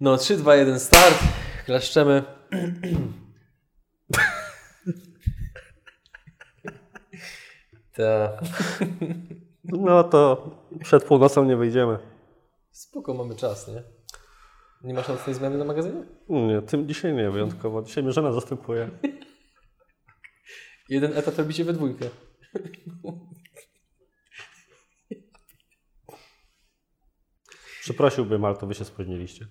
No, 3, 2, 1, start. Klaszczemy. Tak. No to przed północą nie wyjdziemy. Spoko, mamy czas, nie? Nie masz nocnej zmiany na magazynie? Nie, tym dzisiaj nie wyjątkowo. Dzisiaj mnie żona zastępuje. Jeden etap robicie we dwójkę. Przeprosiłbym, ale to wy się spóźniliście.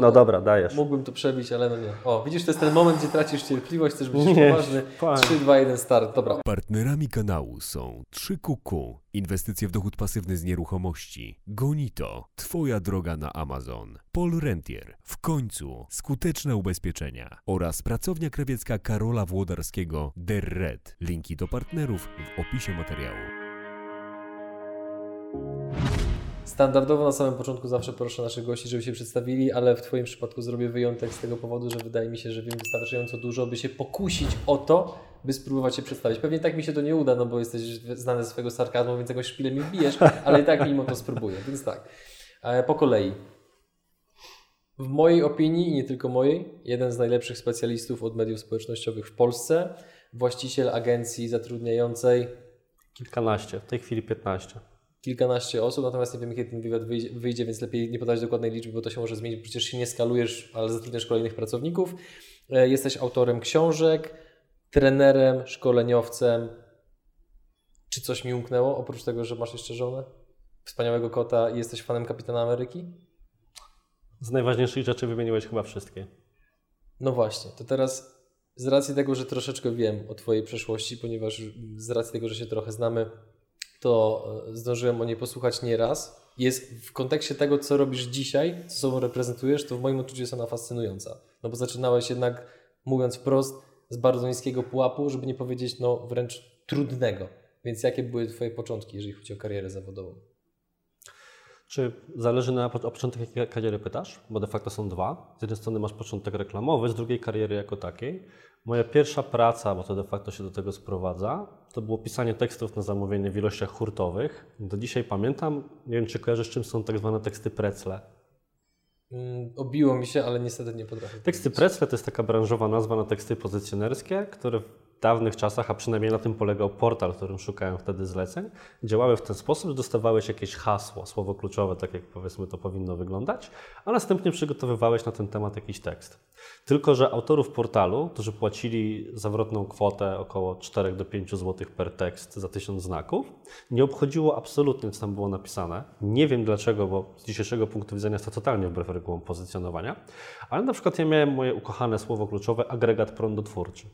No dobra, dajesz. Mógłbym to przebić, ale no nie. O, widzisz, to jest ten moment, gdzie tracisz cierpliwość, też będziesz poważny. 3, 2, 1, start. Dobra. Partnerami kanału są 3QQ, inwestycje w dochód pasywny z nieruchomości, Gonito, twoja droga na Amazon, Paul Rentier, w końcu skuteczne ubezpieczenia oraz pracownia krawiecka Karola Włodarskiego, Der Red. Linki do partnerów w opisie materiału. Standardowo na samym początku zawsze proszę naszych gości, żeby się przedstawili, ale w Twoim przypadku zrobię wyjątek z tego powodu, że wydaje mi się, że wiem wystarczająco dużo, by się pokusić o to, by spróbować się przedstawić. Pewnie tak mi się to nie uda, no bo jesteś znany ze swojego sarkazmu, więc jakoś szpilę mi wbijesz, ale i tak mimo to spróbuję, więc tak. Po kolei. W mojej opinii, i nie tylko mojej, jeden z najlepszych specjalistów od mediów społecznościowych w Polsce, właściciel agencji zatrudniającej... Kilkanaście, w tej chwili 15. Kilkanaście osób, natomiast nie wiem, kiedy ten wywiad wyjdzie, więc lepiej nie podać dokładnej liczby, bo to się może zmienić, przecież się nie skalujesz, ale zatrudniasz kolejnych pracowników. Jesteś autorem książek, trenerem, szkoleniowcem. Czy coś mi umknęło, oprócz tego, że masz jeszcze żonę, wspaniałego kota i jesteś fanem Kapitana Ameryki? Z najważniejszych rzeczy wymieniłeś chyba wszystkie. No właśnie, to teraz z racji tego, że troszeczkę wiem o Twojej przeszłości, ponieważ z racji tego, że się trochę znamy, to zdążyłem o niej posłuchać nieraz. Jest w kontekście tego, co robisz dzisiaj, co sobą reprezentujesz, to w moim odczuciu jest ona fascynująca. No bo zaczynałeś jednak, mówiąc wprost, z bardzo niskiego pułapu, żeby nie powiedzieć, no wręcz trudnego. Więc jakie były Twoje początki, jeżeli chodzi o karierę zawodową? Czy zależy o początek, jakiej kariery pytasz? Bo de facto są dwa. Z jednej strony masz początek reklamowy, z drugiej kariery jako takiej. Moja pierwsza praca, bo to de facto się do tego sprowadza, to było pisanie tekstów na zamówienie w ilościach hurtowych. Do dzisiaj pamiętam, nie wiem, czy kojarzysz, czym są tak zwane teksty precle. Obiło mi się, ale niestety nie potrafię. Teksty precle to jest taka branżowa nazwa na teksty pozycjonerskie, które w dawnych czasach, a przynajmniej na tym polegał portal, w którym szukałem wtedy zleceń, działały w ten sposób, że dostawałeś jakieś hasło, słowo kluczowe, tak jak powiedzmy to powinno wyglądać, a następnie przygotowywałeś na ten temat jakiś tekst. Tylko że autorów portalu, którzy płacili zawrotną kwotę około 4 do 5 zł per tekst za 1000 znaków, nie obchodziło absolutnie, co tam było napisane. Nie wiem dlaczego, bo z dzisiejszego punktu widzenia jest to totalnie wbrew regułom pozycjonowania, ale na przykład ja miałem moje ukochane słowo kluczowe agregat prądotwórczy.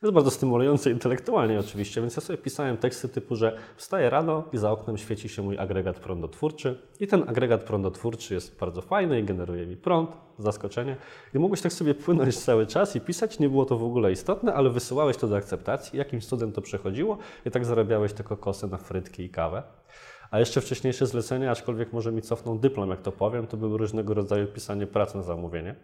To jest bardzo stymulujące intelektualnie oczywiście, więc ja sobie pisałem teksty typu, że wstaję rano i za oknem świeci się mój agregat prądotwórczy i ten agregat prądotwórczy jest bardzo fajny i generuje mi prąd, zaskoczenie. I mogłeś tak sobie płynąć cały czas i pisać, nie było to w ogóle istotne, ale wysyłałeś to do akceptacji, jakimś cudem to przechodziło i tak zarabiałeś tylko kosę na frytki i kawę. A jeszcze wcześniejsze zlecenia, aczkolwiek może mi cofną dyplom, jak to powiem, to były różnego rodzaju pisanie prac na zamówienie.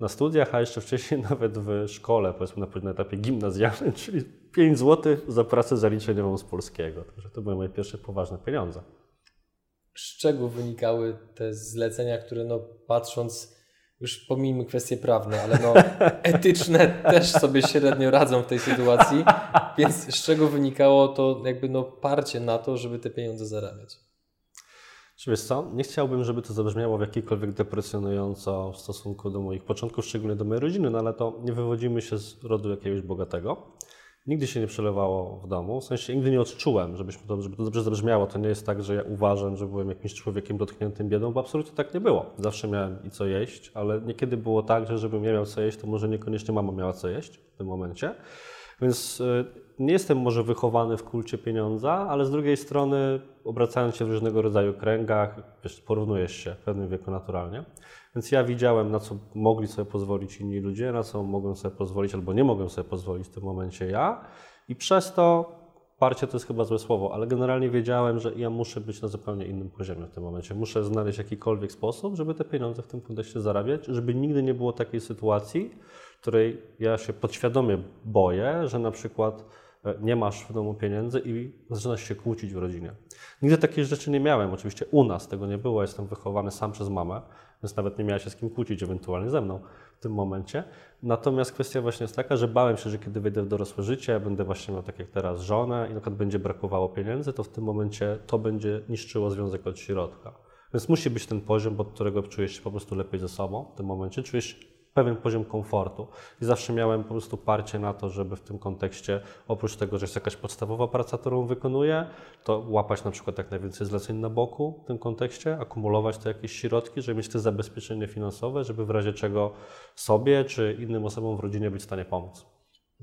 Na studiach, a jeszcze wcześniej nawet w szkole, powiedzmy na etapie gimnazjalnym, czyli 5 zł za pracę zaliczeniową z polskiego. Także to były moje pierwsze poważne pieniądze. Z czego wynikały te zlecenia, które no patrząc, już pomijmy kwestie prawne, ale no etyczne też sobie średnio radzą w tej sytuacji, więc z czego wynikało to jakby no parcie na to, żeby te pieniądze zarabiać? Czy wiesz co, nie chciałbym, żeby to zabrzmiało w jakikolwiek depresjonująco w stosunku do moich początków, szczególnie do mojej rodziny, no ale to nie wywodzimy się z rodu jakiegoś bogatego. Nigdy się nie przelewało w domu, w sensie nigdy nie odczułem, żeby to dobrze zabrzmiało. To nie jest tak, że ja uważam, że byłem jakimś człowiekiem dotkniętym biedą, bo absolutnie tak nie było. Zawsze miałem i co jeść, ale niekiedy było tak, że żebym ja miał co jeść, to może niekoniecznie mama miała co jeść w tym momencie. Więc nie jestem może wychowany w kulcie pieniądza, ale z drugiej strony obracając się w różnego rodzaju kręgach, wiesz, porównujesz się w pewnym wieku naturalnie. Więc ja widziałem, na co mogli sobie pozwolić inni ludzie, na co mogłem sobie pozwolić albo nie mogłem sobie pozwolić w tym momencie ja. I przez to, parcie to jest chyba złe słowo, ale generalnie wiedziałem, że ja muszę być na zupełnie innym poziomie w tym momencie. Muszę znaleźć jakikolwiek sposób, żeby te pieniądze w tym kontekście zarabiać, żeby nigdy nie było takiej sytuacji, której ja się podświadomie boję, że na przykład nie masz w domu pieniędzy i zaczynasz się kłócić w rodzinie. Nigdy takich rzeczy nie miałem, oczywiście u nas tego nie było, jestem wychowany sam przez mamę, więc nawet nie miała się z kim kłócić, ewentualnie ze mną w tym momencie. Natomiast kwestia właśnie jest taka, że bałem się, że kiedy wejdę w dorosłe życie, będę właśnie miał tak jak teraz żonę i na przykład będzie brakowało pieniędzy, to w tym momencie to będzie niszczyło związek od środka. Więc musi być ten poziom, od którego czujesz się po prostu lepiej ze sobą w tym momencie, czujesz pewien poziom komfortu i zawsze miałem po prostu parcie na to, żeby w tym kontekście, oprócz tego, że jest jakaś podstawowa praca, którą wykonuję, to łapać na przykład jak najwięcej zleceń na boku w tym kontekście, akumulować te jakieś środki, żeby mieć te zabezpieczenie finansowe, żeby w razie czego sobie czy innym osobom w rodzinie być w stanie pomóc.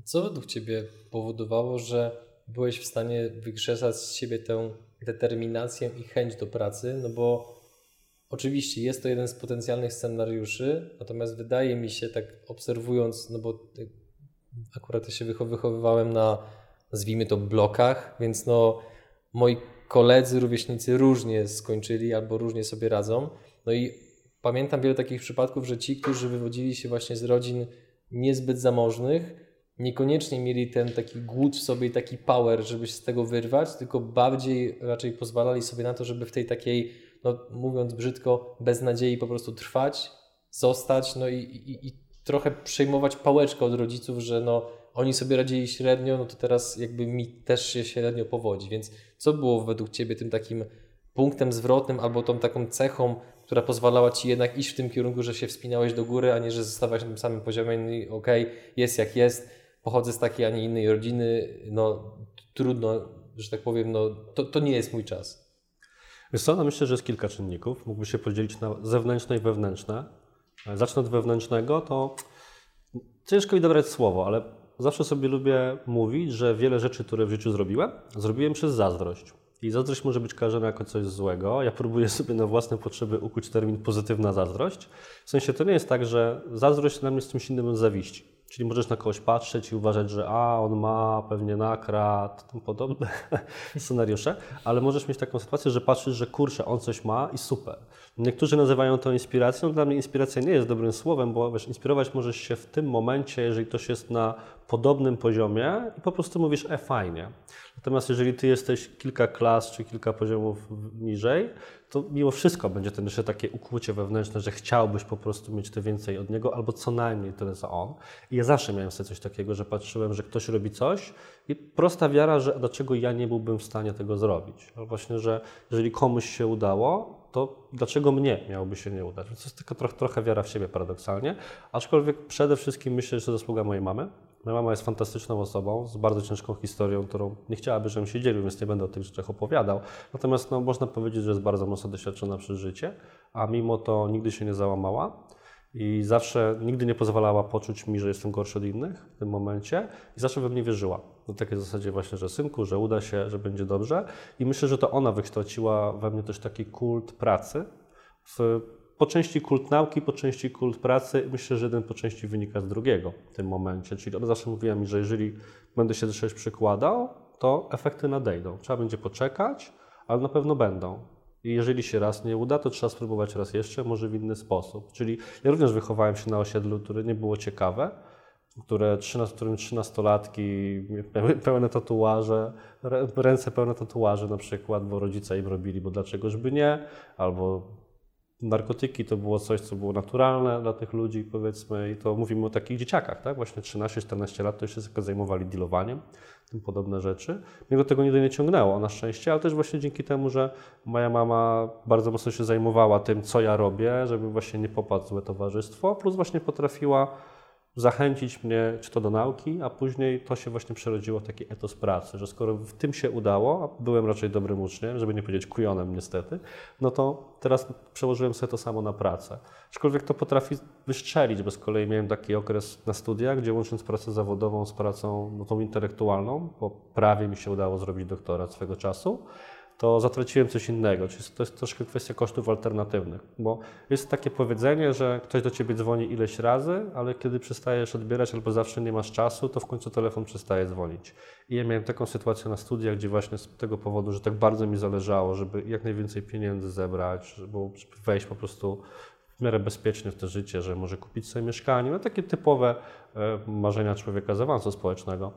Co według Ciebie powodowało, że byłeś w stanie wygrzesać z siebie tę determinację i chęć do pracy, no bo oczywiście jest to jeden z potencjalnych scenariuszy, natomiast wydaje mi się, tak obserwując, no bo akurat ja się wychowywałem na, nazwijmy to, blokach, więc no moi koledzy, rówieśnicy różnie skończyli albo różnie sobie radzą. No i pamiętam wiele takich przypadków, że ci, którzy wywodzili się właśnie z rodzin niezbyt zamożnych, niekoniecznie mieli ten taki głód w sobie i taki power, żeby się z tego wyrwać, tylko bardziej raczej pozwalali sobie na to, żeby w tej takiej, no, mówiąc brzydko, bez nadziei po prostu trwać, zostać, no i trochę przejmować pałeczkę od rodziców, że no, oni sobie radzili średnio, no to teraz jakby mi też się średnio powodzi. Więc co było według Ciebie tym takim punktem zwrotnym albo tą taką cechą, która pozwalała Ci jednak iść w tym kierunku, że się wspinałeś do góry, a nie, że zostawałeś na tym samym poziomie, no i okej, jest jak jest, pochodzę z takiej, a nie innej rodziny, no trudno, że tak powiem, no to nie jest mój czas. Wiesz co, no myślę, że jest kilka czynników. Mógłbym się podzielić na zewnętrzne i wewnętrzne. Zacznę od wewnętrznego, to ciężko mi dobrać słowo, ale zawsze sobie lubię mówić, że wiele rzeczy, które w życiu zrobiłem przez zazdrość. I zazdrość może być kojarzona jako coś złego. Ja próbuję sobie na własne potrzeby ukuć termin pozytywna zazdrość. W sensie to nie jest tak, że zazdrość na mnie z czymś innym od zawiści. Czyli możesz na kogoś patrzeć i uważać, że on ma, pewnie nakradł, tym podobne scenariusze, ale możesz mieć taką sytuację, że patrzysz, że kurczę, on coś ma i super. Niektórzy nazywają to inspiracją. Dla mnie inspiracja nie jest dobrym słowem, bo wiesz, inspirować możesz się w tym momencie, jeżeli ktoś jest na podobnym poziomie i po prostu mówisz, fajnie. Natomiast jeżeli ty jesteś kilka klas czy kilka poziomów niżej, to mimo wszystko będzie ten jeszcze takie ukłucie wewnętrzne, że chciałbyś po prostu mieć to więcej od niego albo co najmniej tyle co on. I ja zawsze miałem sobie coś takiego, że patrzyłem, że ktoś robi coś i prosta wiara, że dlaczego ja nie byłbym w stanie tego zrobić. No właśnie, że jeżeli komuś się udało, to dlaczego mnie miałoby się nie udać? To jest taka trochę wiara w siebie paradoksalnie, aczkolwiek przede wszystkim myślę, że to zasługa mojej mamy. Moja mama jest fantastyczną osobą, z bardzo ciężką historią, którą nie chciałaby, żebym się dzielił, więc nie będę o tych rzeczach opowiadał. Natomiast no, można powiedzieć, że jest bardzo mocno doświadczona przez życie, a mimo to nigdy się nie załamała i zawsze nigdy nie pozwalała poczuć mi, że jestem gorszy od innych w tym momencie i zawsze we mnie wierzyła. Na takiej zasadzie właśnie, że synku, że uda się, że będzie dobrze i myślę, że to ona wykształciła we mnie też taki kult pracy, po części kult nauki, po części kult pracy. Myślę, że jeden po części wynika z drugiego w tym momencie. Czyli ona zawsze mówiła mi, że jeżeli będę się do czegoś przykładał, to efekty nadejdą. Trzeba będzie poczekać, ale na pewno będą. I jeżeli się raz nie uda, to trzeba spróbować raz jeszcze, może w inny sposób. Czyli ja również wychowałem się na osiedlu, które nie było ciekawe, w którym 13-latki pełne tatuaże, ręce pełne tatuaży na przykład, bo rodzice im robili, bo dlaczegożby nie, albo narkotyki to było coś, co było naturalne dla tych ludzi, powiedzmy, i to mówimy o takich dzieciakach, tak? Właśnie 13-14 lat to jeszcze zajmowali dealowaniem, tym podobne rzeczy. Mnie do tego nigdy nie ciągnęło, na szczęście, ale też właśnie dzięki temu, że moja mama bardzo mocno się zajmowała tym, co ja robię, żeby właśnie nie popadł w złe towarzystwo, plus właśnie potrafiła zachęcić mnie czy to do nauki, a później to się właśnie przerodziło w taki etos pracy, że skoro w tym się udało, a byłem raczej dobrym uczniem, żeby nie powiedzieć kujonem niestety, no to teraz przełożyłem sobie to samo na pracę. Aczkolwiek to potrafi wystrzelić, bo z kolei miałem taki okres na studiach, gdzie łącząc pracę zawodową z pracą no, tą intelektualną, bo prawie mi się udało zrobić doktorat swego czasu, to zatraciłem coś innego, czyli to jest troszkę kwestia kosztów alternatywnych, bo jest takie powiedzenie, że ktoś do Ciebie dzwoni ileś razy, ale kiedy przestajesz odbierać albo zawsze nie masz czasu, to w końcu telefon przestaje dzwonić. I ja miałem taką sytuację na studiach, gdzie właśnie z tego powodu, że tak bardzo mi zależało, żeby jak najwięcej pieniędzy zebrać, żeby wejść po prostu w miarę bezpiecznie w to życie, że może kupić sobie mieszkanie, no takie typowe marzenia człowieka z awansu społecznego.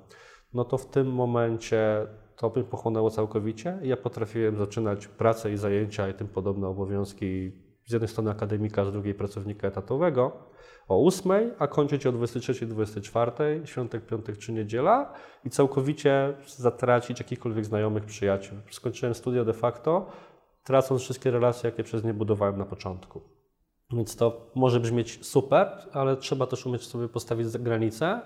no to w tym momencie to mnie pochłonęło całkowicie. Ja potrafiłem zaczynać pracę i zajęcia i tym podobne obowiązki z jednej strony akademika, z drugiej pracownika etatowego o 8, a kończyć o 23, 24, świątek, piątek czy niedziela i całkowicie zatracić jakichkolwiek znajomych, przyjaciół. Skończyłem studia de facto, tracąc wszystkie relacje, jakie przez nie budowałem na początku. Więc to może brzmieć super, ale trzeba też umieć sobie postawić granice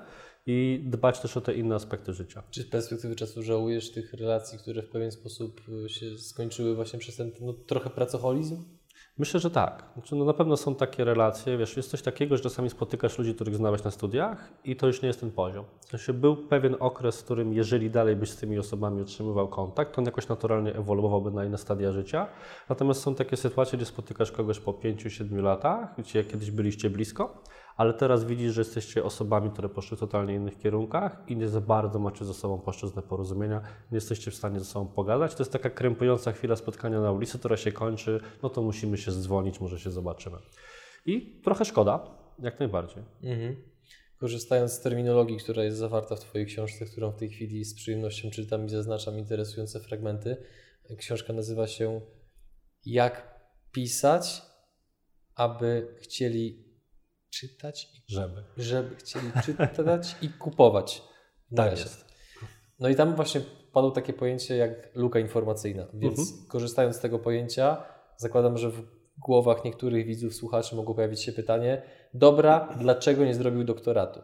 i dbać też o te inne aspekty życia. Czy z perspektywy czasu żałujesz tych relacji, które w pewien sposób się skończyły właśnie przez ten trochę pracoholizm? Myślę, że tak. Znaczy, na pewno są takie relacje, wiesz, jest coś takiego, że czasami spotykasz ludzi, których znałeś na studiach i to już nie jest ten poziom. Znaczy, był pewien okres, w którym jeżeli dalej byś z tymi osobami utrzymywał kontakt, to on jakoś naturalnie ewoluowałby na inne stadia życia. Natomiast są takie sytuacje, gdzie spotykasz kogoś po 5-7 latach, gdzie kiedyś byliście blisko, ale teraz widzisz, że jesteście osobami, które poszły w totalnie innych kierunkach i nie za bardzo macie ze sobą płaszczyznę porozumienia, nie jesteście w stanie ze sobą pogadać. To jest taka krępująca chwila spotkania na ulicy, która się kończy, no to musimy się zdzwonić, może się zobaczymy. I trochę szkoda, jak najbardziej. Mhm. Korzystając z terminologii, która jest zawarta w Twojej książce, którą w tej chwili z przyjemnością czytam i zaznaczam interesujące fragmenty, książka nazywa się Jak pisać, aby chcieli czytać i żeby chcieli czytać i kupować. Tak jest. No i tam właśnie padło takie pojęcie jak luka informacyjna, więc korzystając z tego pojęcia zakładam, że w głowach niektórych widzów, słuchaczy mogło pojawić się pytanie: dobra, dlaczego nie zrobił doktoratu?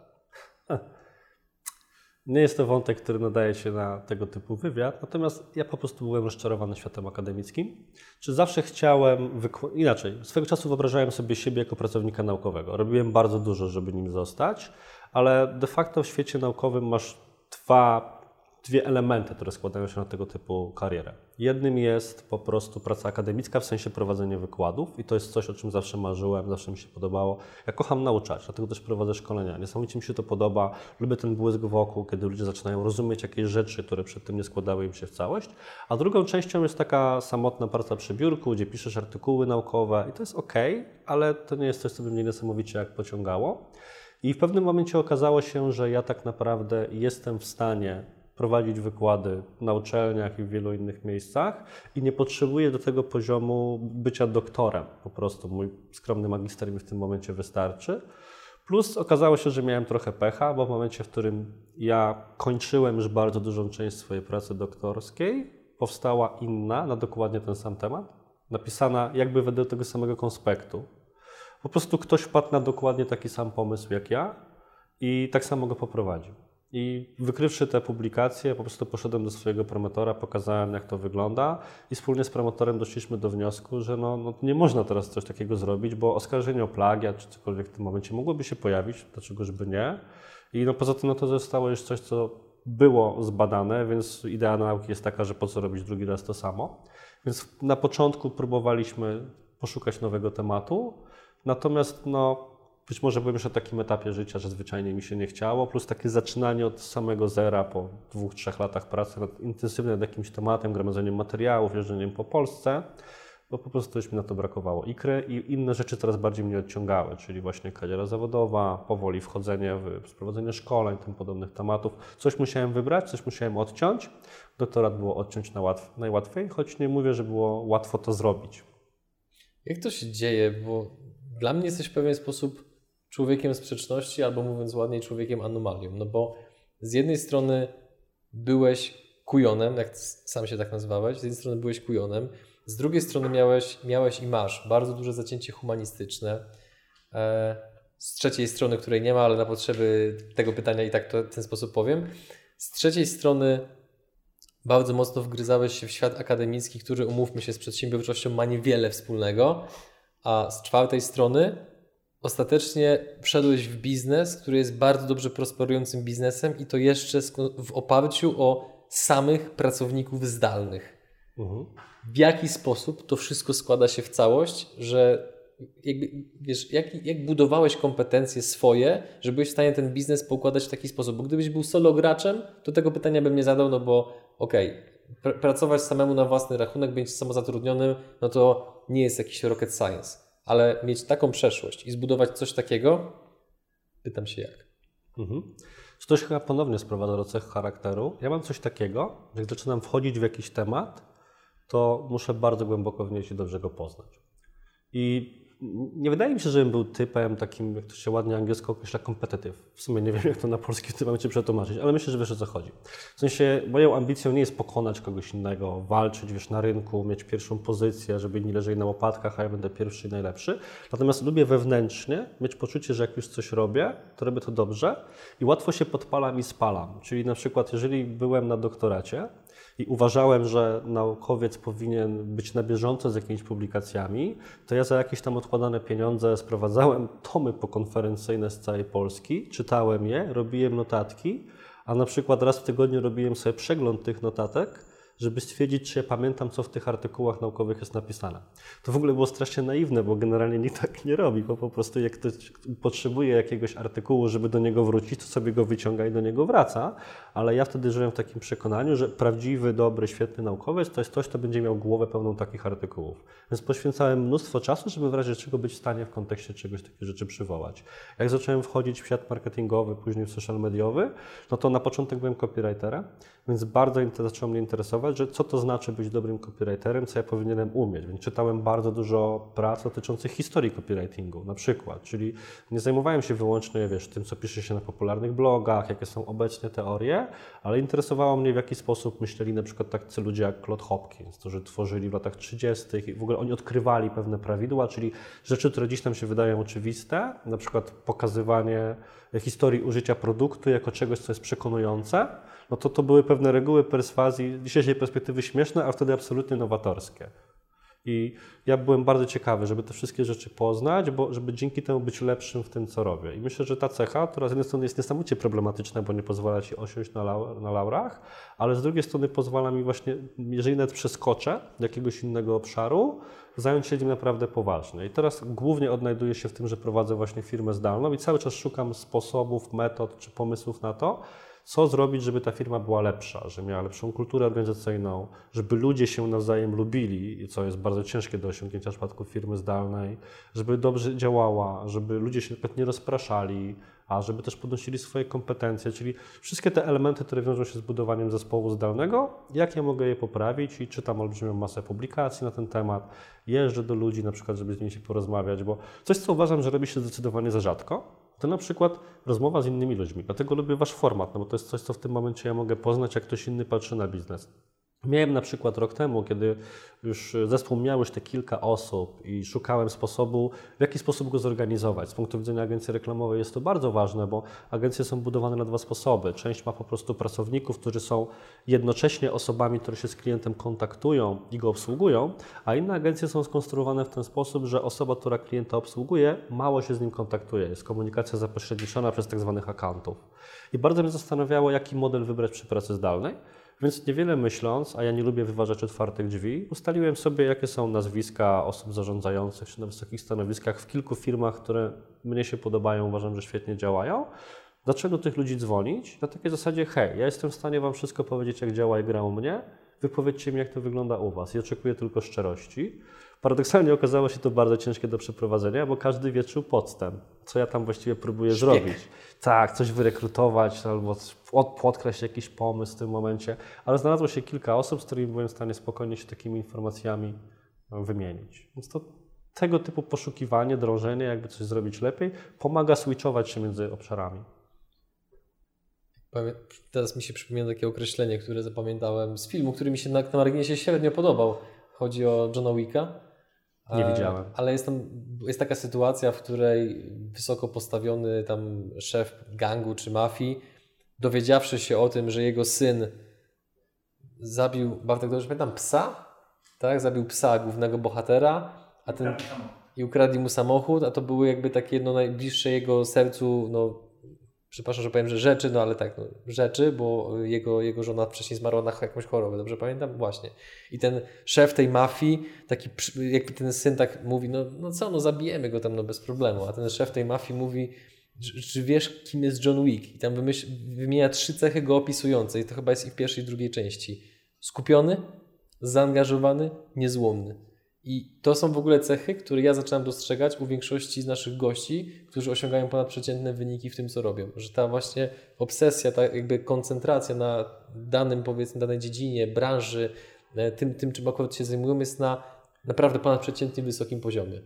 Nie jest to wątek, który nadaje się na tego typu wywiad, natomiast ja po prostu byłem rozczarowany światem akademickim. Czy zawsze chciałem... Inaczej, swego czasu wyobrażałem sobie siebie jako pracownika naukowego. Robiłem bardzo dużo, żeby nim zostać, ale de facto w świecie naukowym masz dwie elementy, które składają się na tego typu karierę. Jednym jest po prostu praca akademicka, w sensie prowadzenie wykładów i to jest coś, o czym zawsze marzyłem, zawsze mi się podobało. Ja kocham nauczać, dlatego też prowadzę szkolenia. Niesamowicie mi się to podoba, lubię ten błysk wokół, kiedy ludzie zaczynają rozumieć jakieś rzeczy, które przed tym nie składały im się w całość. A drugą częścią jest taka samotna praca przy biurku, gdzie piszesz artykuły naukowe i to jest okej, ale to nie jest coś, co by mnie niesamowicie jak pociągało. I w pewnym momencie okazało się, że ja tak naprawdę jestem w stanie prowadzić wykłady na uczelniach i w wielu innych miejscach i nie potrzebuję do tego poziomu bycia doktorem. Po prostu mój skromny magister mi w tym momencie wystarczy. Plus okazało się, że miałem trochę pecha, bo w momencie, w którym ja kończyłem już bardzo dużą część swojej pracy doktorskiej, powstała inna na dokładnie ten sam temat, napisana jakby wedle tego samego konspektu. Po prostu ktoś wpadł na dokładnie taki sam pomysł jak ja i tak samo go poprowadził. I wykrywszy te publikacje, po prostu poszedłem do swojego promotora, pokazałem, jak to wygląda i wspólnie z promotorem doszliśmy do wniosku, że no nie można teraz coś takiego zrobić, bo oskarżenie o plagiat czy cokolwiek w tym momencie mogłoby się pojawić, dlaczegożby nie. I poza tym to zostało już coś, co było zbadane, więc idea nauki jest taka, że po co robić drugi raz to samo. Więc na początku próbowaliśmy poszukać nowego tematu, natomiast być może byłem już na takim etapie życia, że zwyczajnie mi się nie chciało, plus takie zaczynanie od samego zera po 2-3 latach pracy intensywnie nad jakimś tematem, gromadzeniem materiałów, jeżdżeniem po Polsce, bo po prostu już mi na to brakowało ikry i inne rzeczy coraz bardziej mnie odciągały, czyli właśnie kariera zawodowa, powoli wchodzenie w prowadzenie szkoleń, tym podobnych tematów. Coś musiałem wybrać, coś musiałem odciąć. Doktorat było odciąć najłatwiej, choć nie mówię, że było łatwo to zrobić. Jak to się dzieje? Bo dla mnie jesteś w pewien sposób człowiekiem sprzeczności, albo mówiąc ładniej, człowiekiem anomalią. No bo z jednej strony byłeś kujonem, jak sam się tak nazywałeś, z jednej strony byłeś kujonem, z drugiej strony miałeś i masz bardzo duże zacięcie humanistyczne, z trzeciej strony, której nie ma, ale na potrzeby tego pytania i tak to w ten sposób powiem, z trzeciej strony bardzo mocno wgryzałeś się w świat akademicki, który, umówmy się, z przedsiębiorczością ma niewiele wspólnego, a z czwartej strony ostatecznie wszedłeś w biznes, który jest bardzo dobrze prosperującym biznesem i to jeszcze w oparciu o samych pracowników zdalnych. W jaki sposób to wszystko składa się w całość, że jakby, wiesz, jak budowałeś kompetencje swoje, że byłeś w stanie ten biznes poukładać w taki sposób? Bo gdybyś był solo graczem, to tego pytania bym nie zadał, no bo pracować samemu na własny rachunek, być samozatrudnionym, no to nie jest jakiś rocket science. Ale mieć taką przeszłość i zbudować coś takiego, pytam się jak. Czy to się chyba ponownie sprowadza do cech charakteru. Ja mam coś takiego, że jak zaczynam wchodzić w jakiś temat, to muszę bardzo głęboko w niej się dobrze go poznać. I nie wydaje mi się, żebym był typem takim, jak to się ładnie angielsko określa, competitive. W sumie nie wiem, jak to na polski w tym momencie przetłumaczyć, ale myślę, że wiesz, o co chodzi. W sensie moją ambicją nie jest pokonać kogoś innego, walczyć, wiesz, na rynku, mieć pierwszą pozycję, żeby inni leżeli na łopatkach, a ja będę pierwszy i najlepszy. Natomiast lubię wewnętrznie mieć poczucie, że jak już coś robię, to robię to dobrze i łatwo się podpalam i spalam. Czyli na przykład, jeżeli byłem na doktoracie, i uważałem, że naukowiec powinien być na bieżąco z jakimiś publikacjami, to ja za jakieś tam odkładane pieniądze sprowadzałem tomy pokonferencyjne z całej Polski, czytałem je, robiłem notatki, a na przykład raz w tygodniu robiłem sobie przegląd tych notatek, żeby stwierdzić, czy ja pamiętam, co w tych artykułach naukowych jest napisane. To w ogóle było strasznie naiwne, bo generalnie nikt tak nie robi, bo po prostu jak ktoś potrzebuje jakiegoś artykułu, żeby do niego wrócić, to sobie go wyciąga i do niego wraca, ale ja wtedy żyłem w takim przekonaniu, że prawdziwy, dobry, świetny naukowiec to jest ktoś, kto będzie miał głowę pełną takich artykułów. Więc poświęcałem mnóstwo czasu, żeby w razie czego być w stanie w kontekście czegoś takie rzeczy przywołać. Jak zacząłem wchodzić w świat marketingowy, później w social mediowy, no to na początek byłem copywriterem, więc bardzo zaczął mnie interesować, że co to znaczy być dobrym copywriterem, co ja powinienem umieć. Więc czytałem bardzo dużo prac dotyczących historii copywritingu na przykład, czyli nie zajmowałem się wyłącznie, wiesz, tym, co pisze się na popularnych blogach, jakie są obecnie teorie, ale interesowało mnie, w jaki sposób myśleli na przykład tacy ludzie jak Claude Hopkins, którzy tworzyli w latach 30. i w ogóle oni odkrywali pewne prawidła, czyli rzeczy, które dziś nam się wydają oczywiste, na przykład pokazywanie historii użycia produktu jako czegoś, co jest przekonujące, no to były pewne reguły perswazji, dzisiejszej perspektywy śmieszne, a wtedy absolutnie nowatorskie. I ja byłem bardzo ciekawy, żeby te wszystkie rzeczy poznać, bo żeby dzięki temu być lepszym w tym, co robię. I myślę, że ta cecha, która z jednej strony jest niesamowicie problematyczna, bo nie pozwala ci osiąść na laurach, ale z drugiej strony pozwala mi właśnie, jeżeli nawet przeskoczę do jakiegoś innego obszaru, zająć się nim naprawdę poważnie. I teraz głównie odnajduję się w tym, że prowadzę właśnie firmę zdalną i cały czas szukam sposobów, metod czy pomysłów na to, co zrobić, żeby ta firma była lepsza, żeby miała lepszą kulturę organizacyjną, żeby ludzie się nawzajem lubili, co jest bardzo ciężkie do osiągnięcia w przypadku firmy zdalnej, żeby dobrze działała, żeby ludzie się nie rozpraszali, a żeby też podnosili swoje kompetencje, czyli wszystkie te elementy, które wiążą się z budowaniem zespołu zdalnego, jak ja mogę je poprawić i czytam olbrzymią masę publikacji na ten temat, jeżdżę do ludzi na przykład, żeby z nimi się porozmawiać, bo coś, co uważam, że robi się zdecydowanie za rzadko, to na przykład rozmowa z innymi ludźmi. Dlatego lubię wasz format, no bo to jest coś, co w tym momencie ja mogę poznać, jak ktoś inny patrzy na biznes. Miałem na przykład rok temu, kiedy już zespół miał już te kilka osób i szukałem sposobu, w jaki sposób go zorganizować. Z punktu widzenia agencji reklamowej jest to bardzo ważne, bo agencje są budowane na dwa sposoby. Część ma po prostu pracowników, którzy są jednocześnie osobami, które się z klientem kontaktują i go obsługują, a inne agencje są skonstruowane w ten sposób, że osoba, która klienta obsługuje, mało się z nim kontaktuje. Jest komunikacja zapośredniczona przez tak zwanych accountów. I bardzo mnie zastanawiało, jaki model wybrać przy pracy zdalnej. Więc niewiele myśląc, a ja nie lubię wyważać otwartych drzwi, ustaliłem sobie, jakie są nazwiska osób zarządzających się na wysokich stanowiskach w kilku firmach, które mnie się podobają, uważam, że świetnie działają. Zacząłem do tych ludzi dzwonić na takiej zasadzie: hej, ja jestem w stanie wam wszystko powiedzieć, jak działa i gra u mnie, wypowiedzcie mi, jak to wygląda u was. I oczekuję tylko szczerości. Paradoksalnie okazało się to bardzo ciężkie do przeprowadzenia, bo każdy wie, czuł podstęp, co ja tam właściwie próbuję zrobić. Tak, coś wyrekrutować albo podkreślić jakiś pomysł w tym momencie, ale znalazło się kilka osób, z którymi byłem w stanie spokojnie się takimi informacjami wymienić. Więc to tego typu poszukiwanie, drążenie, jakby coś zrobić lepiej, pomaga switchować się między obszarami. Teraz mi się przypomina takie określenie, które zapamiętałem z filmu, który mi się na marginesie średnio podobał. Chodzi o Johna Wicka. Nie widziałem. Ale jest taka sytuacja, w której wysoko postawiony tam szef gangu czy mafii, dowiedziawszy się o tym, że jego syn zabił, bardzo dobrze pamiętam, psa, tak? Zabił psa, głównego bohatera, a ten i ukradli mu samochód, a to były jakby takie najbliższe jego sercu, przepraszam, że powiem, że rzeczy, ale tak, rzeczy, bo jego żona wcześniej zmarła na jakąś chorobę, dobrze pamiętam? Właśnie. I ten szef tej mafii, taki jakby ten syn tak mówi, zabijemy go tam, bez problemu. A ten szef tej mafii mówi, czy wiesz, kim jest John Wick? I tam wymienia 3 cechy go opisujące i to chyba jest i w pierwszej i drugiej części. Skupiony, zaangażowany, niezłomny. I to są w ogóle cechy, które ja zaczynam dostrzegać u większości z naszych gości, którzy osiągają ponadprzeciętne wyniki w tym, co robią. Że ta właśnie obsesja, ta jakby koncentracja na danym, powiedzmy, danej dziedzinie, branży, tym czym akurat się zajmują, jest na naprawdę ponadprzeciętnie wysokim poziomie.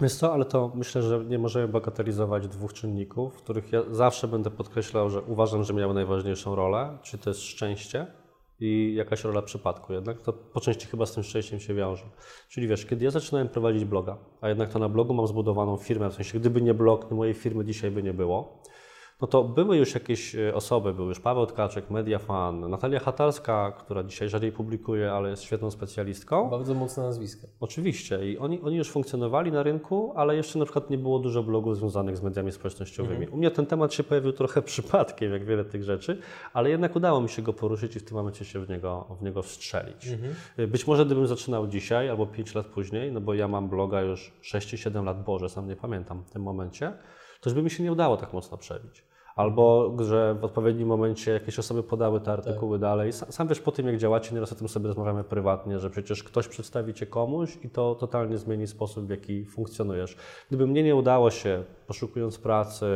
Wiesz co, ale to myślę, że nie możemy bagatelizować dwóch czynników, których ja zawsze będę podkreślał, że uważam, że miały najważniejszą rolę, czy to jest szczęście i jakaś rola przypadku. Jednak to po części chyba z tym szczęściem się wiąże. Czyli wiesz, kiedy ja zaczynałem prowadzić bloga, a jednak to na blogu mam zbudowaną firmę, w sensie gdyby nie blog, to mojej firmy dzisiaj by nie było, no to były już jakieś osoby, był już Paweł Tkaczek, Mediafan, Natalia Hatarska, która dzisiaj rzadziej publikuje, ale jest świetną specjalistką. Bardzo mocne nazwisko. Oczywiście. I oni już funkcjonowali na rynku, ale jeszcze na przykład nie było dużo blogów związanych z mediami społecznościowymi. U mnie ten temat się pojawił trochę przypadkiem, jak wiele tych rzeczy, ale jednak udało mi się go poruszyć i w tym momencie się w niego wstrzelić. Być może gdybym zaczynał dzisiaj albo 5 lat później, no bo ja mam bloga już 6-7 lat, Boże, sam nie pamiętam w tym momencie, to już by mi się nie udało tak mocno przebić. Albo, że w odpowiednim momencie jakieś osoby podały te artykuły dalej. Sam wiesz po tym, jak działacie, nieraz o tym sobie rozmawiamy prywatnie, że przecież ktoś przedstawi cię komuś i to totalnie zmieni sposób, w jaki funkcjonujesz. Gdyby mnie nie udało się, poszukując pracy,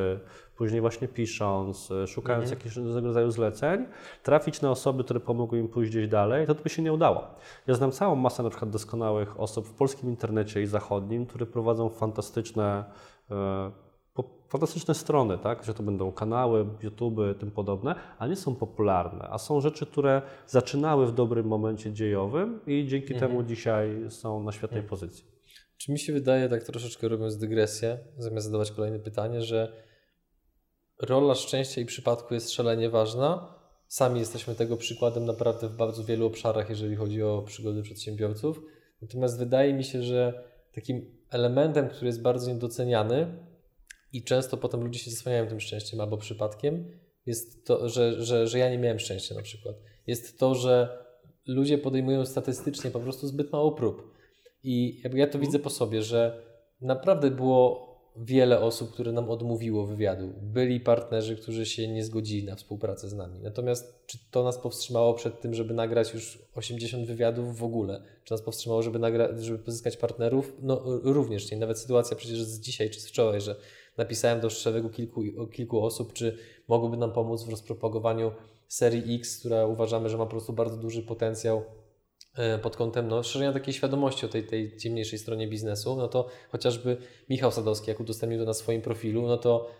później właśnie pisząc, szukając jakiegoś rodzaju zleceń, trafić na osoby, które pomogły im pójść gdzieś dalej, to by się nie udało. Ja znam całą masę na przykład doskonałych osób w polskim internecie i zachodnim, które prowadzą fantastyczne strony, tak? Że to będą kanały, YouTube, tym podobne, a nie są popularne, a są rzeczy, które zaczynały w dobrym momencie dziejowym i dzięki temu dzisiaj są na świetnej pozycji. Czy mi się wydaje, tak troszeczkę robiąc dygresję, zamiast zadawać kolejne pytanie, że rola szczęścia i przypadku jest szalenie ważna. Sami jesteśmy tego przykładem naprawdę w bardzo wielu obszarach, jeżeli chodzi o przygody przedsiębiorców. Natomiast wydaje mi się, że takim elementem, który jest bardzo niedoceniany, i często potem ludzie się zasłaniają tym szczęściem albo przypadkiem, jest to, że ja nie miałem szczęścia na przykład. Jest to, że ludzie podejmują statystycznie po prostu zbyt mało prób. I ja to widzę po sobie, że naprawdę było wiele osób, które nam odmówiło wywiadu. Byli partnerzy, którzy się nie zgodzili na współpracę z nami. Natomiast czy to nas powstrzymało przed tym, żeby nagrać już 80 wywiadów w ogóle? Czy nas powstrzymało, żeby pozyskać partnerów? No również nie. Nawet sytuacja przecież z dzisiaj czy z wczoraj, że napisałem do szeregu kilku osób, czy mogłyby nam pomóc w rozpropagowaniu serii X, która uważamy, że ma po prostu bardzo duży potencjał pod kątem szerzenia takiej świadomości o tej ciemniejszej stronie biznesu. No to chociażby Michał Sadowski, jak udostępnił to na swoim profilu, no to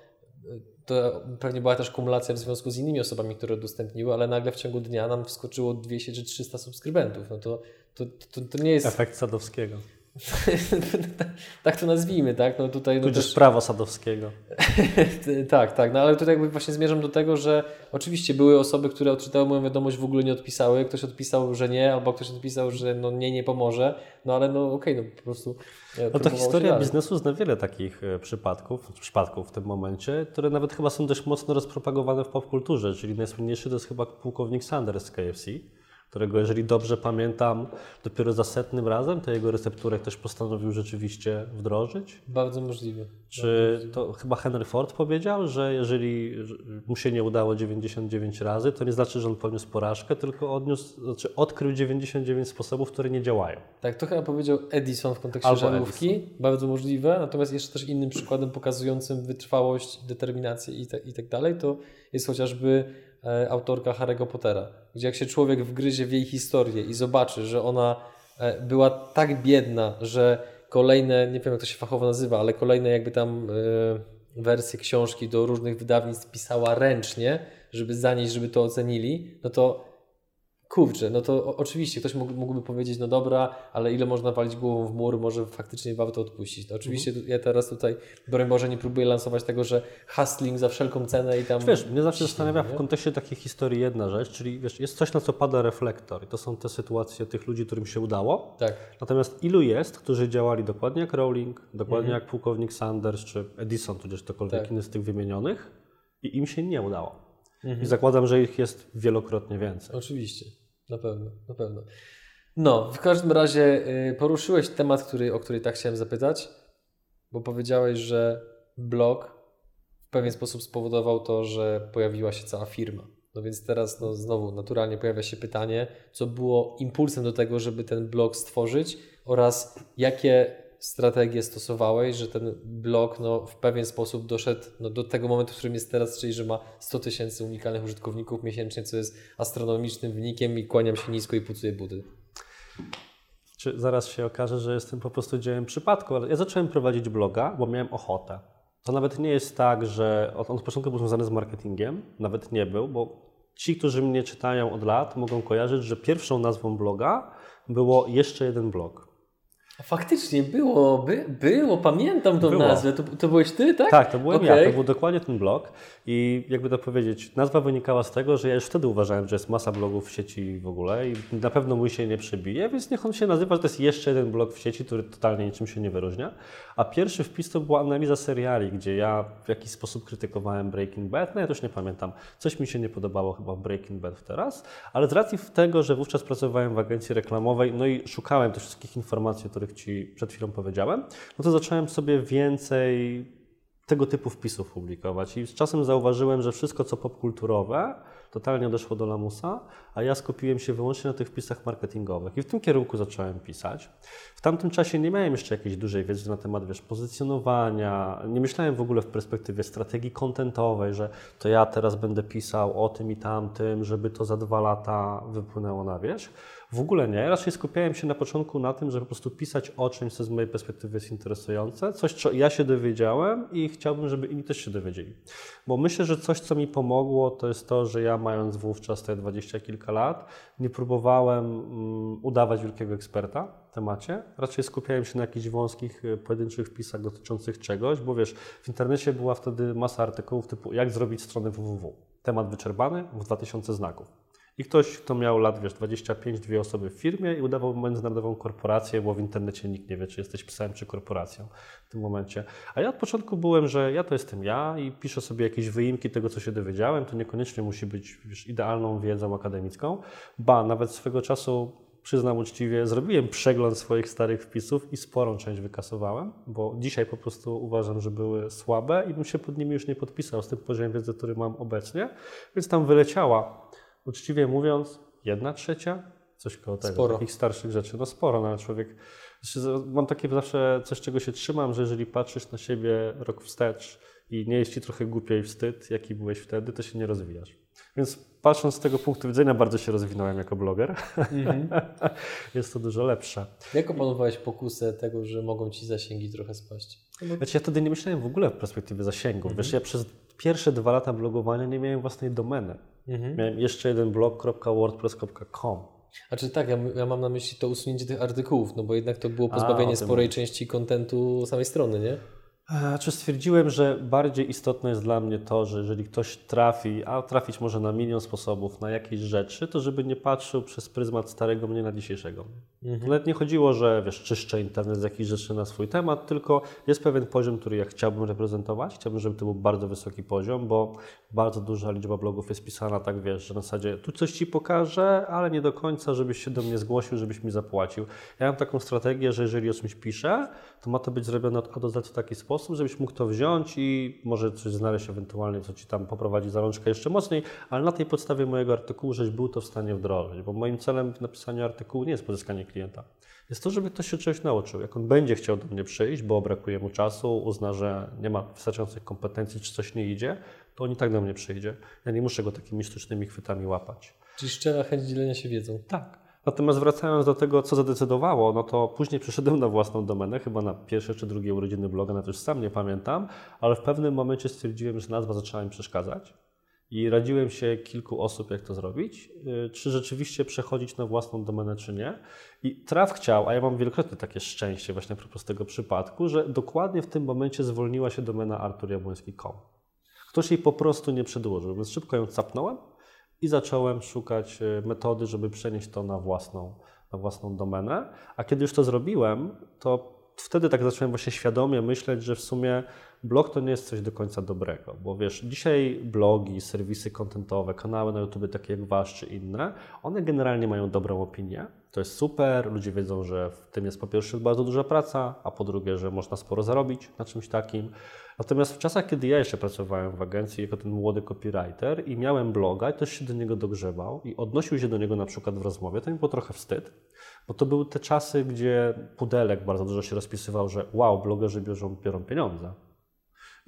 pewnie była też kumulacja w związku z innymi osobami, które udostępniły, ale nagle w ciągu dnia nam wskoczyło 200 czy 300 subskrybentów. No to nie jest... Efekt Sadowskiego. Tak to nazwijmy, tak? No tutaj tudzież też... prawo Sadowskiego. tak, no ale tutaj jakby właśnie zmierzam do tego, że oczywiście były osoby, które odczytały moją wiadomość, w ogóle nie odpisały, ktoś odpisał, że nie, albo ktoś odpisał, że nie pomoże, po prostu... No to historia biznesu zna wiele takich przypadków w tym momencie, które nawet chyba są dość mocno rozpropagowane w popkulturze, czyli najsłynniejszy to jest chyba pułkownik Sanders z KFC, którego, jeżeli dobrze pamiętam, dopiero za 100 razem to jego recepturę ktoś postanowił rzeczywiście wdrożyć? Bardzo możliwe. Czy to chyba Henry Ford powiedział, że jeżeli mu się nie udało 99 razy, to nie znaczy, że on poniósł porażkę, tylko odkrył 99 sposobów, które nie działają. Tak, to chyba powiedział Edison w kontekście żarówki. Bardzo możliwe. Natomiast jeszcze też innym przykładem pokazującym wytrwałość, determinację i tak dalej, to jest chociażby autorka Harry'ego Pottera, gdzie jak się człowiek wgryzie w jej historię i zobaczy, że ona była tak biedna, że kolejne, nie wiem jak to się fachowo nazywa, ale kolejne jakby tam wersje książki do różnych wydawnictw pisała ręcznie, żeby zanieść, żeby to ocenili, no to kurczę, no to oczywiście ktoś mógłby powiedzieć, no dobra, ale ile można walić głową w mur, może faktycznie warto odpuścić. No oczywiście ja teraz tutaj, broń Boże, nie próbuję lansować tego, że hustling za wszelką cenę i tam... Wiesz, mnie zawsze zastanawia w kontekście takiej historii jedna rzecz, czyli wiesz, jest coś, na co pada reflektor i to są te sytuacje tych ludzi, którym się udało. Tak. Natomiast ilu jest, którzy działali dokładnie jak Rowling, dokładnie jak pułkownik Sanders czy Edison, tudzież ktokolwiek inny z tych wymienionych i im się nie udało. I zakładam, że ich jest wielokrotnie więcej. Oczywiście, na pewno. No, w każdym razie poruszyłeś temat, o który tak chciałem zapytać, bo powiedziałeś, że blog w pewien sposób spowodował to, że pojawiła się cała firma. No więc teraz no, znowu naturalnie pojawia się pytanie, co było impulsem do tego, żeby ten blog stworzyć oraz jakie strategie stosowałeś, że ten blog no, w pewien sposób doszedł no, do tego momentu, w którym jest teraz, czyli że ma 100 000 unikalnych użytkowników miesięcznie, co jest astronomicznym wynikiem i kłaniam się nisko i pucuję buty. Czy zaraz się okaże, że jestem po prostu dziełem przypadku, ale ja zacząłem prowadzić bloga, bo miałem ochotę. To nawet nie jest tak, że od początku był związany z marketingiem, nawet nie był, bo ci, którzy mnie czytają od lat, mogą kojarzyć, że pierwszą nazwą bloga było jeszcze jeden blog. Faktycznie było, pamiętam tą nazwę. To byłeś ty, tak? Tak, to byłem ja, to był dokładnie ten blog i jakby to powiedzieć, nazwa wynikała z tego, że ja już wtedy uważałem, że jest masa blogów w sieci w ogóle i na pewno mój się nie przebije, więc niech on się nazywa, że to jest jeszcze jeden blog w sieci, który totalnie niczym się nie wyróżnia. A pierwszy wpis to była analiza seriali, gdzie ja w jakiś sposób krytykowałem Breaking Bad, no ja też nie pamiętam, coś mi się nie podobało chyba w Breaking Bad teraz, ale z racji tego, że wówczas pracowałem w agencji reklamowej, no i szukałem też wszystkich informacji, które Ci przed chwilą powiedziałem, no to zacząłem sobie więcej tego typu wpisów publikować i z czasem zauważyłem, że wszystko co popkulturowe totalnie odeszło do lamusa, a ja skupiłem się wyłącznie na tych wpisach marketingowych i w tym kierunku zacząłem pisać. W tamtym czasie nie miałem jeszcze jakiejś dużej wiedzy na temat, pozycjonowania, nie myślałem w ogóle w perspektywie strategii kontentowej, że to ja teraz będę pisał o tym i tamtym, żeby to za 2 lata wypłynęło na wierzch. W ogóle nie. Raczej skupiałem się na początku na tym, żeby po prostu pisać o czymś, co z mojej perspektywy jest interesujące, coś, co ja się dowiedziałem i chciałbym, żeby inni też się dowiedzieli. Bo myślę, że coś, co mi pomogło, to jest to, że ja mając wówczas te 20 kilka lat, nie próbowałem udawać wielkiego eksperta w temacie. Raczej skupiałem się na jakichś wąskich, pojedynczych wpisach dotyczących czegoś, bo wiesz, w internecie była wtedy masa artykułów typu jak zrobić stronę www. Temat wyczerpany w 2000 znaków. I ktoś, kto miał lat, 25, 2 osoby w firmie i udawał międzynarodową korporację, bo w internecie nikt nie wie, czy jesteś psem, czy korporacją w tym momencie. A ja od początku byłem, że ja to jestem ja i piszę sobie jakieś wyimki tego, co się dowiedziałem. To niekoniecznie musi być idealną wiedzą akademicką. Ba, nawet swego czasu, przyznam uczciwie, zrobiłem przegląd swoich starych wpisów i sporą część wykasowałem, bo dzisiaj po prostu uważam, że były słabe i bym się pod nimi już nie podpisał z tym poziomem wiedzy, który mam obecnie, więc tam wyleciała. Uczciwie mówiąc, 1/3, coś koło tego, sporo. Takich starszych rzeczy, no sporo, no ale człowiek, mam takie zawsze coś, czego się trzymam, że jeżeli patrzysz na siebie rok wstecz i nie jest ci trochę głupio i wstyd, jaki byłeś wtedy, to się nie rozwijasz. Więc patrząc z tego punktu widzenia, bardzo się rozwinąłem jako bloger. Mm-hmm. Jest to dużo lepsze. Jak opanowałeś pokusę tego, że mogą ci zasięgi trochę spaść? Znaczy, ja wtedy nie myślałem w ogóle w perspektywie zasięgu. Mm-hmm. Wiesz, ja przez pierwsze 2 lata blogowania nie miałem własnej domeny. Mhm. Miałem jeszcze jeden blog.wordpress.com. Znaczy tak, ja mam na myśli to usunięcie tych artykułów, no bo jednak to było pozbawienie sporej części kontentu samej strony, nie? Znaczy stwierdziłem, że bardziej istotne jest dla mnie to, że jeżeli ktoś trafi, a trafić może na milion sposobów, na jakieś rzeczy, to żeby nie patrzył przez pryzmat starego mnie na dzisiejszego. Mhm. Nawet nie chodziło, że wiesz, czyszczę internet z jakichś rzeczy na swój temat, tylko jest pewien poziom, który ja chciałbym reprezentować. Chciałbym, żeby to był bardzo wysoki poziom, bo bardzo duża liczba blogów jest pisana tak, wiesz, że na zasadzie tu coś ci pokażę, ale nie do końca, żebyś się do mnie zgłosił, żebyś mi zapłacił. Ja mam taką strategię, że jeżeli o czymś piszę, to ma to być zrobione od A do Z w taki sposób, żebyś mógł to wziąć i może coś znaleźć ewentualnie, co ci tam poprowadzi za rączkę jeszcze mocniej, ale na tej podstawie mojego artykułu, żeś był to w stanie wdrożyć, bo moim celem w napisaniu artykułu nie jest pozyskanie klienta. Jest to, żeby ktoś się czegoś nauczył. Jak on będzie chciał do mnie przyjść, bo brakuje mu czasu, uzna, że nie ma wystarczających kompetencji, czy coś nie idzie, to on i tak do mnie przyjdzie. Ja nie muszę go takimi sztucznymi chwytami łapać. Czyli szczera chęć dzielenia się wiedzą. Tak. Natomiast wracając do tego, co zadecydowało, no to później przeszedłem na własną domenę, chyba na pierwsze czy drugie urodziny bloga, na to już sam nie pamiętam, ale w pewnym momencie stwierdziłem, że nazwa zaczęła mi przeszkadzać i radziłem się kilku osób, jak to zrobić, czy rzeczywiście przechodzić na własną domenę, czy nie. I traf chciał, a ja mam wielokrotnie takie szczęście właśnie propos tego przypadku, że dokładnie w tym momencie zwolniła się domena arturjabłoński.com. Ktoś jej po prostu nie przedłużył, więc szybko ją capnąłem. I zacząłem szukać metody, żeby przenieść to na własną domenę. A kiedy już to zrobiłem, to wtedy tak zacząłem właśnie świadomie myśleć, że w sumie blog to nie jest coś do końca dobrego. Bo wiesz, dzisiaj blogi, serwisy kontentowe, kanały na YouTube takie jak wasz czy inne, one generalnie mają dobrą opinię. To jest super, ludzie wiedzą, że w tym jest po pierwsze bardzo duża praca, a po drugie, że można sporo zarobić na czymś takim. Natomiast w czasach, kiedy ja jeszcze pracowałem w agencji jako ten młody copywriter i miałem bloga i też się do niego dogrzewał i odnosił się do niego na przykład w rozmowie, to mi było trochę wstyd, bo to były te czasy, gdzie Pudelek bardzo dużo się rozpisywał, że wow, blogerzy biorą pieniądze.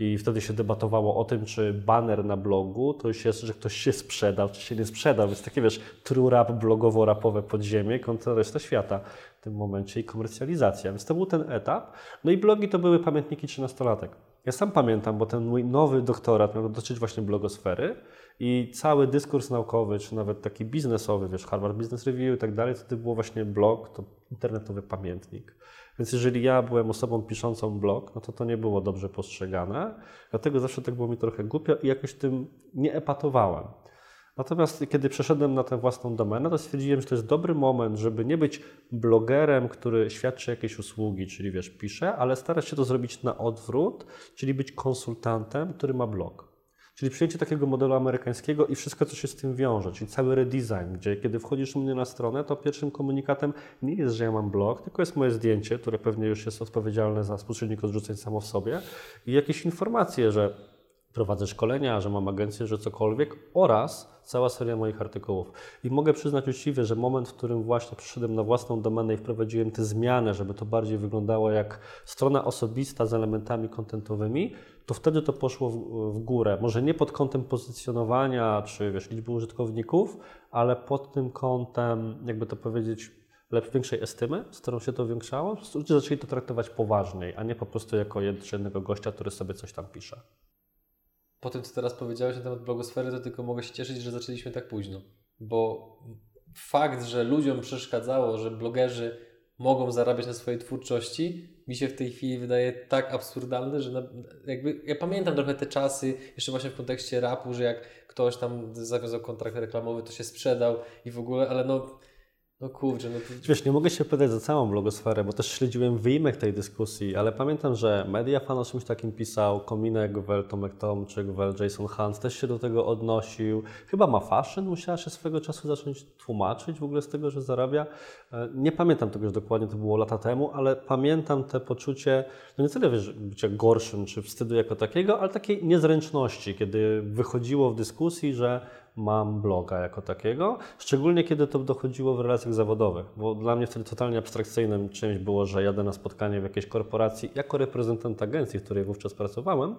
I wtedy się debatowało o tym, czy baner na blogu to już jest, że ktoś się sprzedał, czy się nie sprzedał. Więc takie, wiesz, true rap, blogowo-rapowe podziemie kontra reszta świata w tym momencie i komercjalizacja. Więc to był ten etap. No i blogi to były pamiętniki 13-latek. Ja sam pamiętam, bo ten mój nowy doktorat miał dotyczyć właśnie blogosfery i cały dyskurs naukowy, czy nawet taki biznesowy, wiesz, Harvard Business Review i tak dalej, to był właśnie blog, to internetowy pamiętnik. Więc jeżeli ja byłem osobą piszącą blog, no to nie było dobrze postrzegane, dlatego zawsze tak było mi trochę głupio i jakoś tym nie epatowałem. Natomiast kiedy przeszedłem na tę własną domenę, to stwierdziłem, że to jest dobry moment, żeby nie być blogerem, który świadczy jakieś usługi, czyli wiesz, pisze, ale starać się to zrobić na odwrót, czyli być konsultantem, który ma blog. Czyli przyjęcie takiego modelu amerykańskiego i wszystko, co się z tym wiąże, czyli cały redesign, gdzie kiedy wchodzisz u mnie na stronę, to pierwszym komunikatem nie jest, że ja mam blog, tylko jest moje zdjęcie, które pewnie już jest odpowiedzialne za współczynnik odrzuceń samo w sobie i jakieś informacje, że prowadzę szkolenia, że mam agencję, że cokolwiek oraz cała seria moich artykułów. I mogę przyznać uczciwie, że moment, w którym właśnie przyszedłem na własną domenę i wprowadziłem te zmiany, żeby to bardziej wyglądało jak strona osobista z elementami kontentowymi, to wtedy to poszło w górę. Może nie pod kątem pozycjonowania czy wiesz, liczby użytkowników, ale pod tym kątem, jakby to powiedzieć, lepszej większej estymy, z którą się to zwiększało. Ludzie zaczęli to traktować poważniej, a nie po prostu jako jednego gościa, który sobie coś tam pisze. Po tym, co teraz powiedziałeś na temat blogosfery, to tylko mogę się cieszyć, że zaczęliśmy tak późno. Bo fakt, że ludziom przeszkadzało, że blogerzy mogą zarabiać na swojej twórczości, mi się w tej chwili wydaje tak absurdalny, że jakby ja pamiętam trochę te czasy, jeszcze właśnie w kontekście rapu, że jak ktoś tam zawiązał kontrakt reklamowy, to się sprzedał i w ogóle, ale no kurczę. No to... Wiesz, nie mogę się pytać za całą blogosferę, bo też śledziłem wyimek tej dyskusji, ale pamiętam, że Mediafan o czymś takim pisał, Kominek, Gwel, Tomek Tomczyk, Gwel, Jason Hans też się do tego odnosił. Chyba Ma Fashion musiała się swego czasu zacząć tłumaczyć w ogóle z tego, że zarabia. Nie pamiętam tego już dokładnie, to było lata temu, ale pamiętam te poczucie, no nie tyle wiesz, bycia gorszym czy wstydu jako takiego, ale takiej niezręczności, kiedy wychodziło w dyskusji, że mam bloga jako takiego, szczególnie kiedy to dochodziło w relacjach zawodowych, bo dla mnie wtedy totalnie abstrakcyjnym czymś było, że jadę na spotkanie w jakiejś korporacji jako reprezentant agencji, w której wówczas pracowałem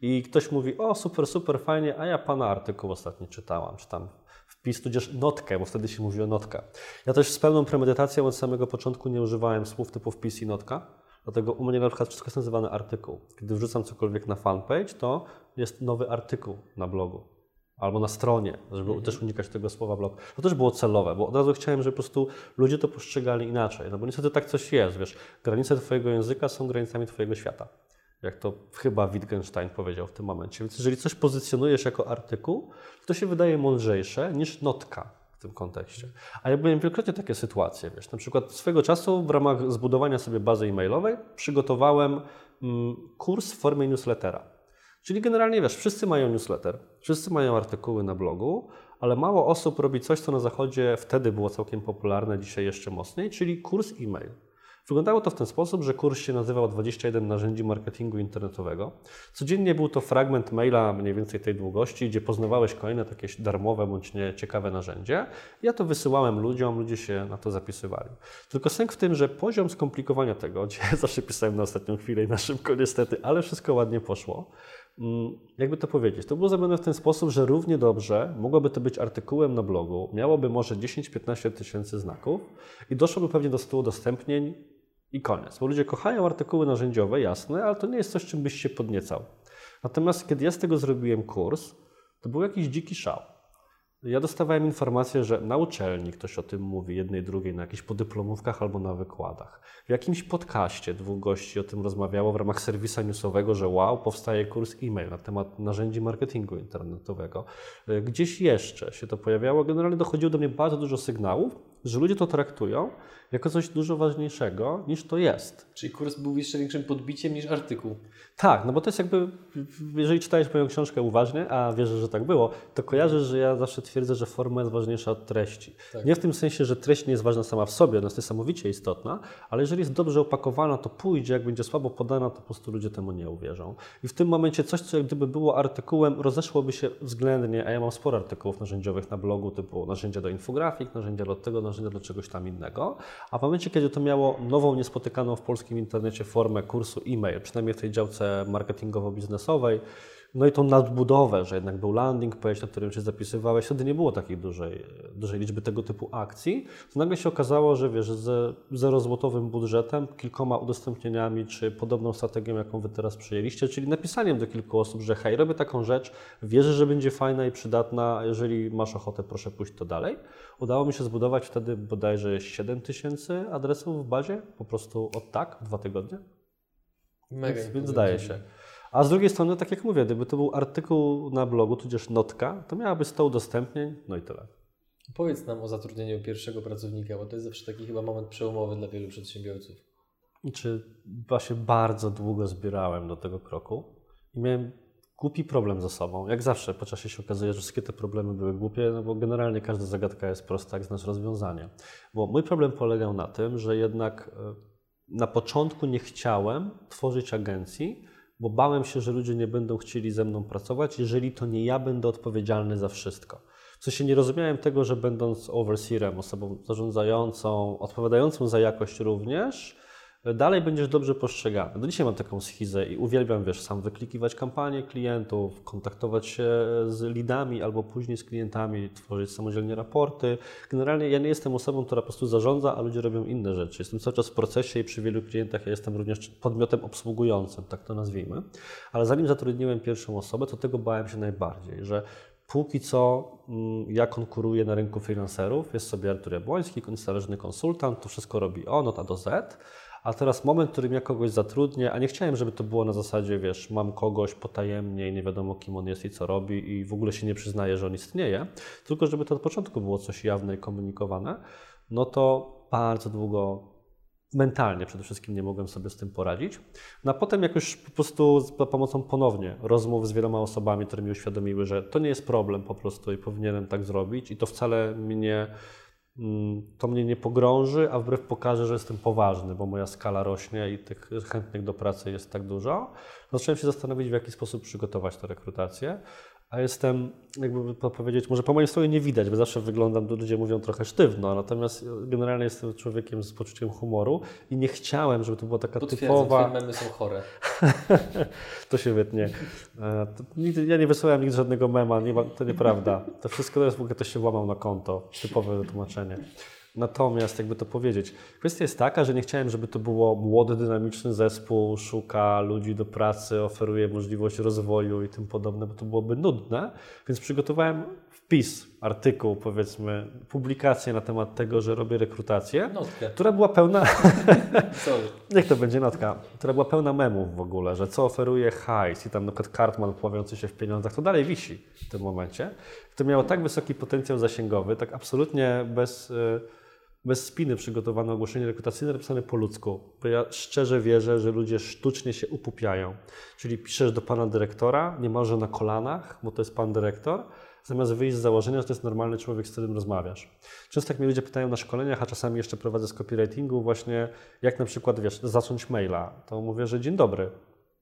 i ktoś mówi, o super, super, fajnie, a ja pana artykuł ostatnio czytałam, czy tam wpis, tudzież notkę, bo wtedy się mówi o notka. Ja też z pełną premedytacją od samego początku nie używałem słów typu wpis i notka, dlatego u mnie na przykład wszystko jest nazywane artykuł. Kiedy wrzucam cokolwiek na fanpage, to jest nowy artykuł na blogu. Albo na stronie, żeby też unikać tego słowa blog. To też było celowe, bo od razu chciałem, żeby po prostu ludzie to postrzegali inaczej. No bo niestety tak coś jest, wiesz, granice twojego języka są granicami twojego świata. Jak to chyba Wittgenstein powiedział w tym momencie. Więc jeżeli coś pozycjonujesz jako artykuł, to się wydaje mądrzejsze niż notka w tym kontekście. A ja miałem wielokrotnie takie sytuacje, wiesz, na przykład swego czasu w ramach zbudowania sobie bazy e-mailowej przygotowałem kurs w formie newslettera. Czyli generalnie wiesz, wszyscy mają newsletter, wszyscy mają artykuły na blogu, ale mało osób robi coś, co na zachodzie wtedy było całkiem popularne, dzisiaj jeszcze mocniej, czyli kurs e-mail. Wyglądało to w ten sposób, że kurs się nazywał 21 narzędzi marketingu internetowego. Codziennie był to fragment maila mniej więcej tej długości, gdzie poznawałeś kolejne takie darmowe bądź nieciekawe narzędzie. Ja to wysyłałem ludziom, ludzie się na to zapisywali. Tylko sęk w tym, że poziom skomplikowania tego, gdzie zawsze pisałem na ostatnią chwilę i na szybko niestety, ale wszystko ładnie poszło. Jakby to powiedzieć, to było zrobione w ten sposób, że równie dobrze mogłoby to być artykułem na blogu, miałoby może 10-15 tysięcy znaków i doszłoby pewnie do 100 udostępnień i koniec. Bo ludzie kochają artykuły narzędziowe, jasne, ale to nie jest coś, czym byś się podniecał. Natomiast kiedy ja z tego zrobiłem kurs, to był jakiś dziki szał. Ja dostawałem informację, że na uczelni ktoś o tym mówi, jednej, drugiej, na jakichś podyplomówkach albo na wykładach. W jakimś podcaście dwóch gości o tym rozmawiało w ramach serwisu newsowego, że wow, powstaje kurs e-mail na temat narzędzi marketingu internetowego. Gdzieś jeszcze się to pojawiało. Generalnie dochodziło do mnie bardzo dużo sygnałów, że ludzie to traktują jako coś dużo ważniejszego niż to jest. Czyli kurs był jeszcze większym podbiciem niż artykuł. Tak, no bo to jest jakby, jeżeli czytałeś moją książkę uważnie, a wierzę, że tak było, to kojarzysz, że ja zawsze twierdzę, że forma jest ważniejsza od treści. Tak. Nie w tym sensie, że treść nie jest ważna sama w sobie, ona jest niesamowicie istotna, ale jeżeli jest dobrze opakowana, to pójdzie, jak będzie słabo podana, to po prostu ludzie temu nie uwierzą. I w tym momencie coś, co jak gdyby było artykułem, rozeszłoby się względnie, a ja mam sporo artykułów narzędziowych na blogu, typu narzędzia do infografik, narzędzia do tego, narzędzia do czegoś tam innego, a w momencie, kiedy to miało nową, niespotykaną w polskim internecie formę kursu e-mail, przynajmniej w tej działce marketingowo-biznesowej, no i tą nadbudowę, że jednak był landing page, na którym się zapisywałeś, wtedy nie było takiej dużej liczby tego typu akcji, to nagle się okazało, że wiesz, ze zerozłotowym budżetem, kilkoma udostępnieniami, czy podobną strategią, jaką wy teraz przyjęliście, czyli napisaniem do kilku osób, że hej, robię taką rzecz, wierzę, że będzie fajna i przydatna, jeżeli masz ochotę, proszę pójść to dalej. Udało mi się zbudować wtedy bodajże 7000 adresów w bazie, po prostu od tak, 2 tygodnie. Mega. Więc daje się. A z drugiej strony, tak jak mówię, gdyby to był artykuł na blogu, tudzież notka, to miałaby 100 udostępnień, no i tyle. Powiedz nam o zatrudnieniu pierwszego pracownika, bo to jest zawsze taki chyba moment przełomowy dla wielu przedsiębiorców. Właśnie bardzo długo zbierałem do tego kroku i miałem głupi problem ze sobą. Jak zawsze po czasie się okazuje, że wszystkie te problemy były głupie, no bo generalnie każda zagadka jest prosta, jak znasz rozwiązanie. Bo mój problem polegał na tym, że jednak na początku nie chciałem tworzyć agencji, bo bałem się, że ludzie nie będą chcieli ze mną pracować, jeżeli to nie ja będę odpowiedzialny za wszystko. W sensie nie rozumiałem tego, że będąc overseerem, osobą zarządzającą, odpowiadającą za jakość również, dalej będziesz dobrze postrzegany. Do dzisiaj mam taką schizę i uwielbiam, wiesz, sam wyklikiwać kampanie klientów, kontaktować się z leadami albo później z klientami, tworzyć samodzielnie raporty. Generalnie ja nie jestem osobą, która po prostu zarządza, a ludzie robią inne rzeczy. Jestem cały czas w procesie i przy wielu klientach ja jestem również podmiotem obsługującym, tak to nazwijmy. Ale zanim zatrudniłem pierwszą osobę, to tego bałem się najbardziej, że póki co ja konkuruję na rynku freelancerów, jest sobie Artur Jabłoński, niezależny konsultant, to wszystko robi on od A do Z. A teraz moment, w którym ja kogoś zatrudnię, a nie chciałem, żeby to było na zasadzie, wiesz, mam kogoś potajemnie i nie wiadomo, kim on jest i co robi i w ogóle się nie przyznaje, że on istnieje, tylko żeby to od początku było coś jawne i komunikowane, no to bardzo długo mentalnie przede wszystkim nie mogłem sobie z tym poradzić. No a potem jak już po prostu za pomocą ponownie rozmów z wieloma osobami, które mi uświadomiły, że to nie jest problem po prostu i powinienem tak zrobić i to wcale mnie... to mnie nie pogrąży, a wbrew pokaże, że jestem poważny, bo moja skala rośnie i tych chętnych do pracy jest tak dużo. Zacząłem się zastanowić, w jaki sposób przygotować tę rekrutację, a jestem, jakby to powiedzieć, może po mojej stronie nie widać, bo zawsze wyglądam, ludzie mówią trochę sztywno, natomiast generalnie jestem człowiekiem z poczuciem humoru i nie chciałem, żeby to była taka typowa... Twoje memy są chore. To się wytnie. Ja nie wysyłałem nigdy żadnego mema, to nieprawda. To wszystko teraz w ogóle to się włamał na konto, typowe wytłumaczenie. Natomiast, jakby to powiedzieć, kwestia jest taka, że nie chciałem, żeby to było młody, dynamiczny zespół, szuka ludzi do pracy, oferuje możliwość rozwoju i tym podobne, bo to byłoby nudne, więc przygotowałem wpis, artykuł, powiedzmy, publikację na temat tego, że robię rekrutację, notkę, która była pełna... Niech to będzie notka, która była pełna memów w ogóle, że co oferuje hajs i tam na przykład Kartman pławiący się w pieniądzach, to dalej wisi w tym momencie. To miało tak wysoki potencjał zasięgowy, tak absolutnie bez spiny przygotowane ogłoszenie rekrutacyjne napisane po ludzku, bo ja szczerze wierzę, że ludzie sztucznie się upupiają. Czyli piszesz do pana dyrektora, niemalże na kolanach, bo to jest pan dyrektor, zamiast wyjść z założenia, że to jest normalny człowiek, z którym rozmawiasz. Często jak mnie ludzie pytają na szkoleniach, a czasami jeszcze prowadzę z copywritingu właśnie, jak na przykład, wiesz, zacząć maila, to mówię, że dzień dobry,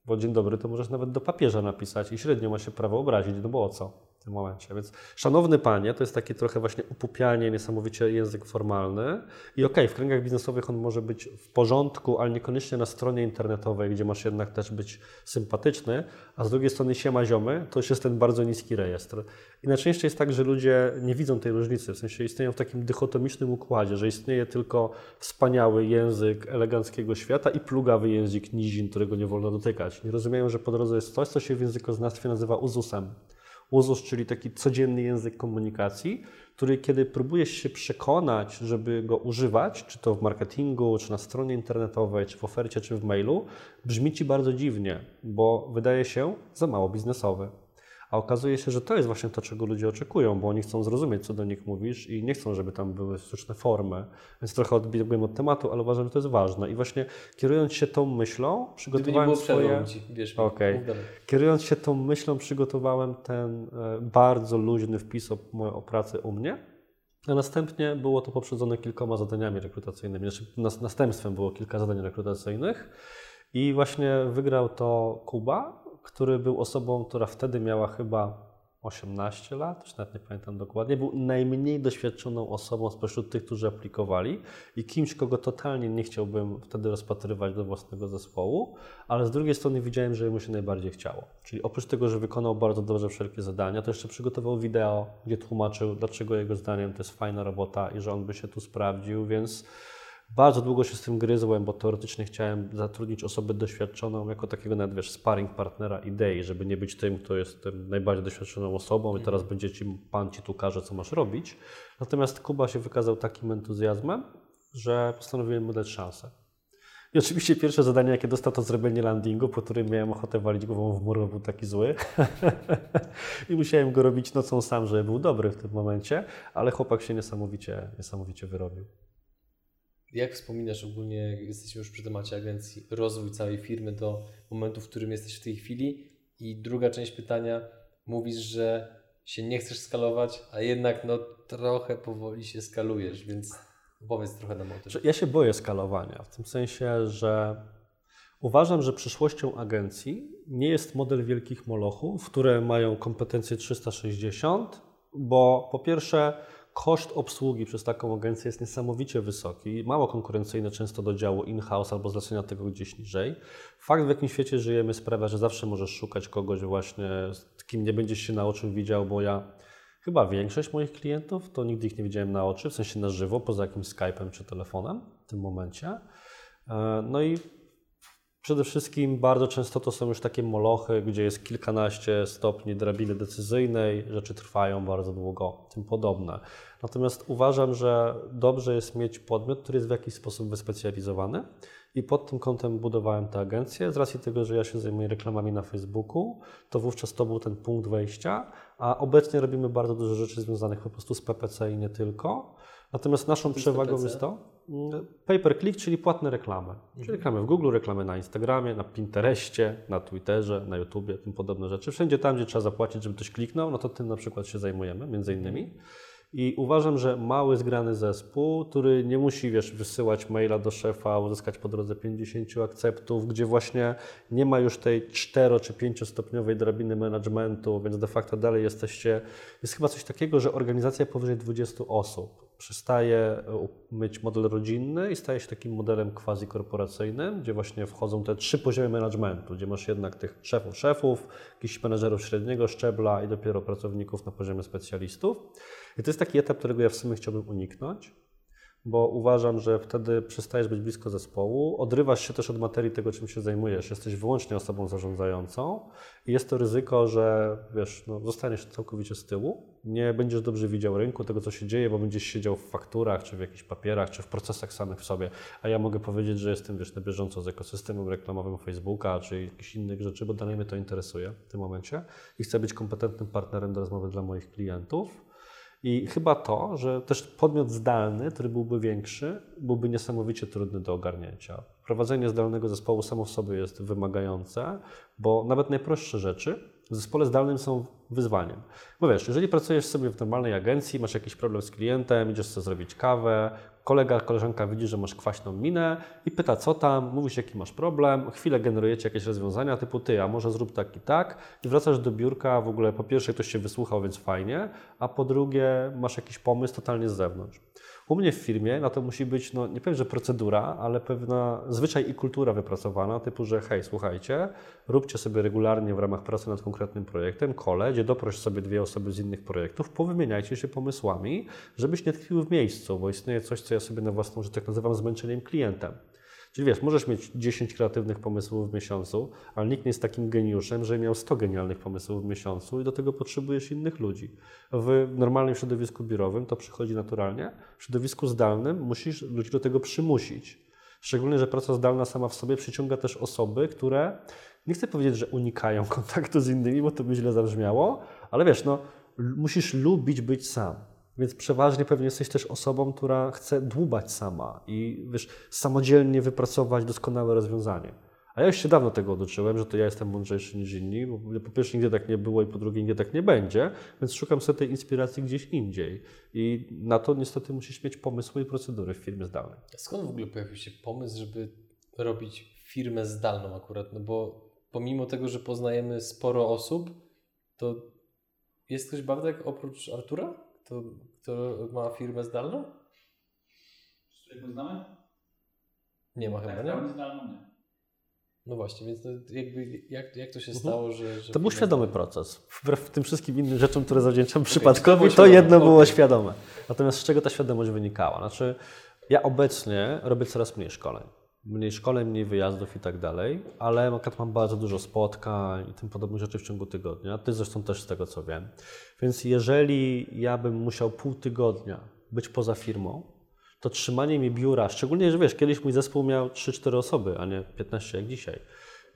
bo dzień dobry to możesz nawet do papieża napisać i średnio ma się prawo obrazić, no bo o co? W tym momencie. Więc szanowny panie, to jest takie trochę właśnie upupianie, niesamowicie język formalny i okej, w kręgach biznesowych on może być w porządku, ale niekoniecznie na stronie internetowej, gdzie masz jednak też być sympatyczny, a z drugiej strony siema ziomy, to już jest ten bardzo niski rejestr. I najczęściej jest tak, że ludzie nie widzą tej różnicy, w sensie istnieją w takim dychotomicznym układzie, że istnieje tylko wspaniały język eleganckiego świata i plugawy język nizin, którego nie wolno dotykać. Nie rozumieją, że po drodze jest coś, co się w językoznawstwie nazywa uzusem. Uzus, czyli taki codzienny język komunikacji, który kiedy próbujesz się przekonać, żeby go używać, czy to w marketingu, czy na stronie internetowej, czy w ofercie, czy w mailu, brzmi ci bardzo dziwnie, bo wydaje się za mało biznesowy. A okazuje się, że to jest właśnie to, czego ludzie oczekują, bo oni chcą zrozumieć, co do nich mówisz i nie chcą, żeby tam były sztuczne formy. Więc trochę odbiegłem od tematu, ale uważam, że to jest ważne. I właśnie kierując się tą myślą, przygotowałem swoje... Kierując się tą myślą, przygotowałem ten bardzo luźny wpis o pracy u mnie, a następnie było to poprzedzone kilkoma zadaniami rekrutacyjnymi. Znaczy, następstwem było kilka zadań rekrutacyjnych i właśnie wygrał to Kuba, który był osobą, która wtedy miała chyba 18 lat, już nawet nie pamiętam dokładnie, był najmniej doświadczoną osobą spośród tych, którzy aplikowali i kimś, kogo totalnie nie chciałbym wtedy rozpatrywać do własnego zespołu, ale z drugiej strony widziałem, że mu się najbardziej chciało. Czyli oprócz tego, że wykonał bardzo dobrze wszelkie zadania, to jeszcze przygotował wideo, gdzie tłumaczył, dlaczego jego zdaniem to jest fajna robota i że on by się tu sprawdził, więc... Bardzo długo się z tym gryzłem, bo teoretycznie chciałem zatrudnić osobę doświadczoną jako takiego nawet, wiesz, sparring partnera idei, żeby nie być tym, kto jest tym najbardziej doświadczoną osobą i teraz będzie pan ci tu każe, co masz robić. Natomiast Kuba się wykazał takim entuzjazmem, że postanowiłem mu dać szansę. I oczywiście pierwsze zadanie, jakie dostał, to zrobienie landingu, po którym miałem ochotę walić głową w mur, bo był taki zły. I musiałem go robić nocą sam, żeby był dobry w tym momencie, ale chłopak się niesamowicie wyrobił. Jak wspominasz ogólnie, jesteśmy już przy temacie agencji, rozwój całej firmy do momentu, w którym jesteś w tej chwili? I druga część pytania, mówisz, że się nie chcesz skalować, a jednak no trochę powoli się skalujesz, więc opowiedz trochę nam o tym. Ja się boję skalowania, w tym sensie, że uważam, że przyszłością agencji nie jest model wielkich molochów, które mają kompetencje 360, bo po pierwsze... Koszt obsługi przez taką agencję jest niesamowicie wysoki, mało konkurencyjny często do działu in-house albo zlecenia tego gdzieś niżej. Fakt, w jakim świecie żyjemy, sprawia, że zawsze możesz szukać kogoś właśnie, kim nie będziesz się na oczy widział, bo ja chyba większość moich klientów to nigdy ich nie widziałem na oczy, w sensie na żywo, poza jakimś Skype'em czy telefonem w tym momencie. No i przede wszystkim bardzo często to są już takie molochy, gdzie jest kilkanaście stopni drabiny decyzyjnej, rzeczy trwają bardzo długo, tym podobne. Natomiast uważam, że dobrze jest mieć podmiot, który jest w jakiś sposób wyspecjalizowany i pod tym kątem budowałem tę agencję. Z racji tego, że ja się zajmuję reklamami na Facebooku, to wówczas to był ten punkt wejścia, a obecnie robimy bardzo dużo rzeczy związanych po prostu z PPC i nie tylko. Natomiast naszą przewagą jest to pay-per-click, czyli płatne reklamy. Czyli reklamy w Google, reklamy na Instagramie, na Pinterestie, na Twitterze, na YouTubie, tym podobne rzeczy. Wszędzie tam, gdzie trzeba zapłacić, żeby ktoś kliknął, no to tym na przykład się zajmujemy, między innymi. I uważam, że mały, zgrany zespół, który nie musi, wiesz, wysyłać maila do szefa, uzyskać po drodze 50 akceptów, gdzie właśnie nie ma już tej 4- czy 5-stopniowej drabiny managementu, więc de facto dalej jesteście... Jest chyba coś takiego, że organizacja powyżej 20 osób przestaje mieć model rodzinny i staje się takim modelem quasi-korporacyjnym, gdzie właśnie wchodzą te 3 poziomy managementu, gdzie masz jednak tych szefów, jakichś menedżerów średniego szczebla i dopiero pracowników na poziomie specjalistów. I to jest taki etap, którego ja w sumie chciałbym uniknąć, bo uważam, że wtedy przestajesz być blisko zespołu, odrywasz się też od materii tego, czym się zajmujesz, jesteś wyłącznie osobą zarządzającą i jest to ryzyko, że wiesz, no, zostaniesz całkowicie z tyłu, nie będziesz dobrze widział rynku, tego co się dzieje, bo będziesz siedział w fakturach, czy w jakichś papierach, czy w procesach samych w sobie, a ja mogę powiedzieć, że jestem, wiesz, na bieżąco z ekosystemem reklamowym Facebooka, czy jakichś innych rzeczy, bo dalej mnie to interesuje w tym momencie i chcę być kompetentnym partnerem do rozmowy dla moich klientów. I chyba to, że też podmiot zdalny, który byłby większy, byłby niesamowicie trudny do ogarnięcia. Prowadzenie zdalnego zespołu samo w sobie jest wymagające, bo nawet najprostsze rzeczy w zespole zdalnym są wyzwaniem. Bo wiesz, jeżeli pracujesz sobie w normalnej agencji, masz jakiś problem z klientem, idziesz sobie zrobić kawę, kolega, koleżanka widzi, że masz kwaśną minę i pyta co tam, mówisz jaki masz problem, chwilę generujecie jakieś rozwiązania typu ty, a może zrób tak i tak i wracasz do biurka, w ogóle po pierwsze ktoś się wysłuchał, więc fajnie, a po drugie masz jakiś pomysł totalnie z zewnątrz. U mnie w firmie na to musi być, no nie powiem, że procedura, ale pewna zwyczaj i kultura wypracowana, typu, że hej, słuchajcie, róbcie sobie regularnie w ramach pracy nad konkretnym projektem kole, gdzie doproś sobie 2 osoby z innych projektów, powymieniajcie się pomysłami, żebyś nie tkwił w miejscu, bo istnieje coś, co ja sobie na własną rzecz tak nazywam zmęczeniem klientem. Czyli wiesz, możesz mieć 10 kreatywnych pomysłów w miesiącu, ale nikt nie jest takim geniuszem, że miał 100 genialnych pomysłów w miesiącu i do tego potrzebujesz innych ludzi. W normalnym środowisku biurowym to przychodzi naturalnie, w środowisku zdalnym musisz ludzi do tego przymusić. Szczególnie, że praca zdalna sama w sobie przyciąga też osoby, które, nie chcę powiedzieć, że unikają kontaktu z innymi, bo to by źle zabrzmiało, ale wiesz, no, musisz lubić być sam. Więc przeważnie pewnie jesteś też osobą, która chce dłubać sama i wiesz, samodzielnie wypracować doskonałe rozwiązanie. A ja już się dawno tego oduczyłem, że to ja jestem mądrzejszy niż inni, bo po pierwsze nigdy tak nie było i po drugie nigdy tak nie będzie, więc szukam sobie tej inspiracji gdzieś indziej. I na to niestety musisz mieć pomysły i procedury w firmie zdalnej. A skąd w ogóle pojawił się pomysł, żeby robić firmę zdalną akurat? No bo pomimo tego, że poznajemy sporo osób, to jest ktoś Bartek oprócz Artura, kto ma firmę zdalną? Z którego znamy? Nie ma chyba, nie? Zdalną nie. No właśnie, więc jakby jak to się stało, że to był świadomy proces. Wbrew tym wszystkim innym rzeczom, które zawdzięczam przypadkowi, to jedno było świadome. Natomiast z czego ta świadomość wynikała? Znaczy, ja obecnie robię coraz mniej szkoleń. Mniej szkoleń, mniej wyjazdów i tak dalej, ale na przykład mam bardzo dużo spotkań i tym podobnych rzeczy w ciągu tygodnia. Ty zresztą też z tego co wiem. Więc jeżeli ja bym musiał pół tygodnia być poza firmą, to trzymanie mi biura, szczególnie, że wiesz, kiedyś mój zespół miał 3-4 osoby, a nie 15 jak dzisiaj.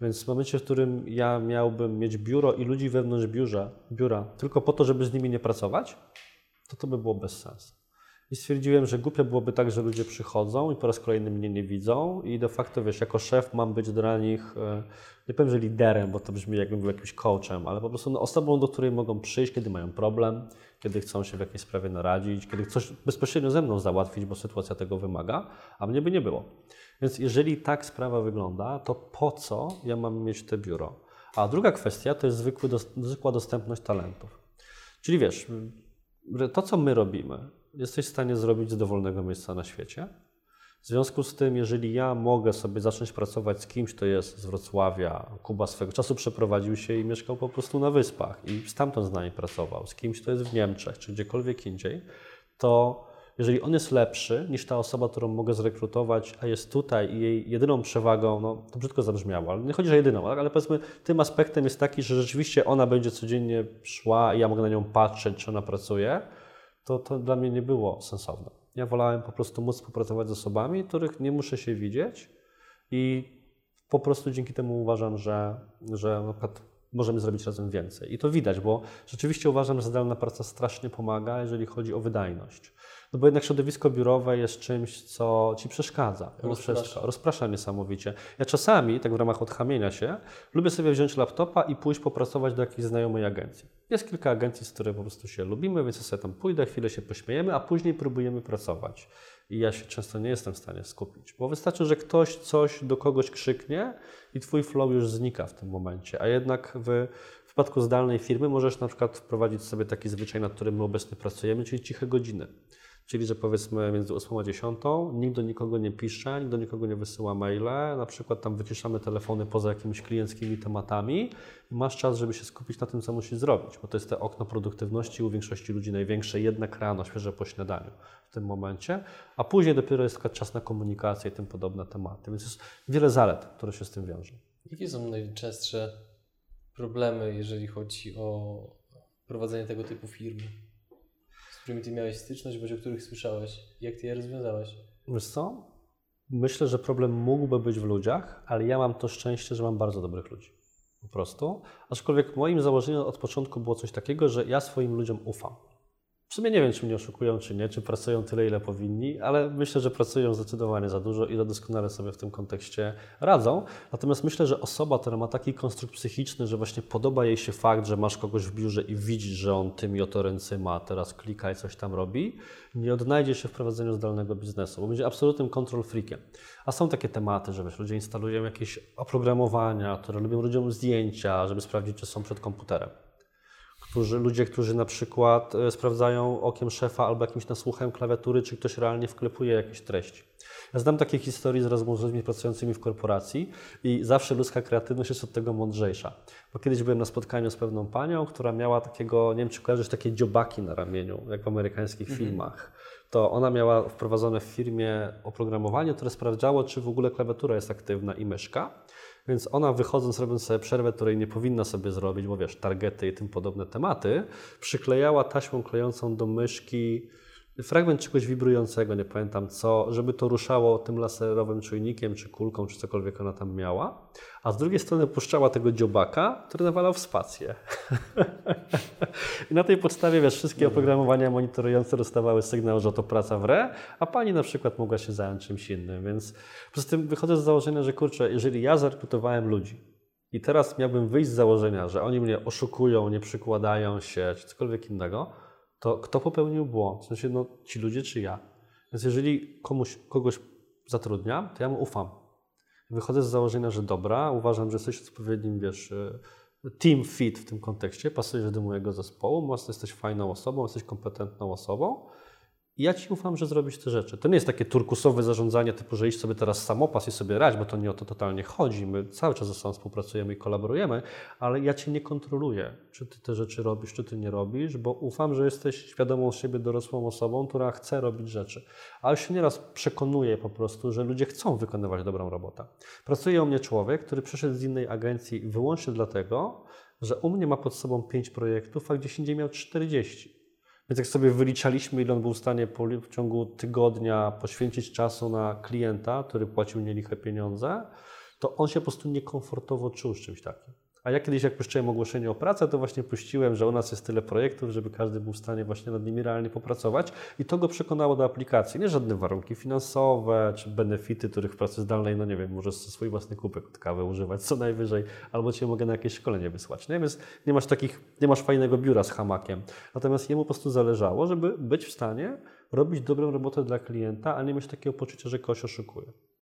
Więc w momencie, w którym ja miałbym mieć biuro i ludzi wewnątrz biura tylko po to, żeby z nimi nie pracować, to by było bez sensu. I stwierdziłem, że głupio byłoby tak, że ludzie przychodzą i po raz kolejny mnie nie widzą i de facto, wiesz, jako szef mam być dla nich, nie powiem, że liderem, bo to brzmi jakbym był jakimś coachem, ale po prostu no, osobą, do której mogą przyjść, kiedy mają problem, kiedy chcą się w jakiejś sprawie naradzić, kiedy coś bezpośrednio ze mną załatwić, bo sytuacja tego wymaga, a mnie by nie było. Więc jeżeli tak sprawa wygląda, to po co ja mam mieć te biuro? A druga kwestia to jest zwykła dostępność talentów. Czyli wiesz, że to co my robimy, jesteś w stanie zrobić z dowolnego miejsca na świecie. W związku z tym, jeżeli ja mogę sobie zacząć pracować z kimś, kto jest z Wrocławia, Kuba swego czasu przeprowadził się i mieszkał po prostu na wyspach i stamtąd z nami pracował, z kimś, kto jest w Niemczech czy gdziekolwiek indziej, to jeżeli on jest lepszy niż ta osoba, którą mogę zrekrutować, a jest tutaj i jej jedyną przewagą, no to brzydko zabrzmiało, ale nie chodzi o jedyną, tak? Ale powiedzmy tym aspektem jest taki, że rzeczywiście ona będzie codziennie szła i ja mogę na nią patrzeć, czy ona pracuje, to dla mnie nie było sensowne. Ja wolałem po prostu móc współpracować z osobami, których nie muszę się widzieć i po prostu dzięki temu uważam, że na przykład możemy zrobić razem więcej. I to widać, bo rzeczywiście uważam, że zdalna praca strasznie pomaga, jeżeli chodzi o wydajność. No bo jednak środowisko biurowe jest czymś, co ci przeszkadza. Rozprasza niesamowicie. Ja czasami, tak w ramach odchamienia się, lubię sobie wziąć laptopa i pójść popracować do jakiejś znajomej agencji. Jest kilka agencji, z których po prostu się lubimy, więc ja sobie tam pójdę, chwilę się pośmiejemy, a później próbujemy pracować. I ja się często nie jestem w stanie skupić, bo wystarczy, że ktoś coś do kogoś krzyknie i twój flow już znika w tym momencie, a jednak w przypadku zdalnej firmy możesz na przykład wprowadzić sobie taki zwyczaj, nad którym my obecnie pracujemy, czyli ciche godziny. Czyli, że powiedzmy między 8 a 10 nikt do nikogo nie pisze, nikt do nikogo nie wysyła maile, na przykład tam wyciszamy telefony poza jakimiś klienckimi tematami i masz czas, żeby się skupić na tym, co musisz zrobić, bo to jest to okno produktywności u większości ludzi największe, jednak rano, świeże po śniadaniu w tym momencie, a później dopiero jest czas na komunikację i tym podobne tematy, więc jest wiele zalet, które się z tym wiążą. Jakie są najczęstsze problemy, jeżeli chodzi o prowadzenie tego typu firmy? Z którymi ty miałeś styczność, bądź o których słyszałeś. Jak ty je rozwiązałeś? Wiesz co? Myślę, że problem mógłby być w ludziach, ale ja mam to szczęście, że mam bardzo dobrych ludzi. Po prostu. Aczkolwiek moim założeniem od początku było coś takiego, że ja swoim ludziom ufam. W sumie nie wiem, czy mnie oszukują, czy nie, czy pracują tyle, ile powinni, ale myślę, że pracują zdecydowanie za dużo i doskonale sobie w tym kontekście radzą. Natomiast myślę, że osoba, która ma taki konstrukt psychiczny, że właśnie podoba jej się fakt, że masz kogoś w biurze i widzisz, że on tymi oto ręce ma, teraz klika i coś tam robi, nie odnajdzie się w prowadzeniu zdalnego biznesu, bo będzie absolutnym control freakiem. A są takie tematy, że wiesz, ludzie instalują jakieś oprogramowania, które lubią ludziom zdjęcia, żeby sprawdzić, czy są przed komputerem. Ludzie, którzy na przykład sprawdzają okiem szefa albo jakimś nasłuchem klawiatury, czy ktoś realnie wklepuje jakieś treści. Ja znam takie historie z rozmów z ludźmi pracującymi w korporacji i zawsze ludzka kreatywność jest od tego mądrzejsza. Bo kiedyś byłem na spotkaniu z pewną panią, która miała takiego, nie wiem czy kojarzysz, takie dziobaki na ramieniu, jak w amerykańskich filmach. To ona miała wprowadzone w firmie oprogramowanie, które sprawdzało, czy w ogóle klawiatura jest aktywna i myszka. Więc ona wychodząc, robiąc sobie przerwę, której nie powinna sobie zrobić, bo wiesz, targety i tym podobne tematy, przyklejała taśmą klejącą do myszki fragment czegoś wibrującego, nie pamiętam co, żeby to ruszało tym laserowym czujnikiem, czy kulką, czy cokolwiek ona tam miała, a z drugiej strony puszczała tego dziobaka, który nawalał w spację. I na tej podstawie, wiesz, wszystkie oprogramowania monitorujące dostawały sygnał, że to praca w re, a pani na przykład mogła się zająć czymś innym, więc poza tym wychodzę z założenia, że kurczę, jeżeli ja zarekrutowałem ludzi, i teraz miałbym wyjść z założenia, że oni mnie oszukują, nie przykładają się, czy cokolwiek innego, to kto popełnił błąd? W sensie, no, ci ludzie czy ja? Więc jeżeli kogoś zatrudniam, to ja mu ufam. Wychodzę z założenia, że dobra, uważam, że jesteś odpowiednim, wiesz, team fit w tym kontekście, pasujesz do mojego zespołu, mocno jesteś fajną osobą, jesteś kompetentną osobą i ja ci ufam, że zrobisz te rzeczy. To nie jest takie turkusowe zarządzanie typu, że idź sobie teraz samopas i sobie radź, bo to nie o to totalnie chodzi. My cały czas ze sobą współpracujemy i kolaborujemy, ale ja cię nie kontroluję, czy ty te rzeczy robisz, czy ty nie robisz, bo ufam, że jesteś świadomą siebie dorosłą osobą, która chce robić rzeczy. Ale się nieraz przekonuję po prostu, że ludzie chcą wykonywać dobrą robotę. Pracuje u mnie człowiek, który przyszedł z innej agencji wyłącznie dlatego, że u mnie ma pod sobą 5 projektów, a gdzieś indziej miał 40. Więc jak sobie wyliczaliśmy, ile on był w stanie w ciągu tygodnia poświęcić czasu na klienta, który płacił nieliche pieniądze, to on się po prostu niekomfortowo czuł z czymś takim. A ja kiedyś, jak puszczyłem ogłoszenie o pracę, to właśnie puściłem, że u nas jest tyle projektów, żeby każdy był w stanie właśnie nad nimi realnie popracować i to go przekonało do aplikacji. Nie żadne warunki finansowe czy benefity, których w pracy zdalnej, no nie wiem, możesz swój własny kubek od kawy używać co najwyżej, albo cię mogę na jakieś szkolenie wysłać, nie? Więc nie masz fajnego biura z hamakiem. Natomiast jemu po prostu zależało, żeby być w stanie robić dobrą robotę dla klienta, a nie mieć takiego poczucia, że kogoś oszukuje.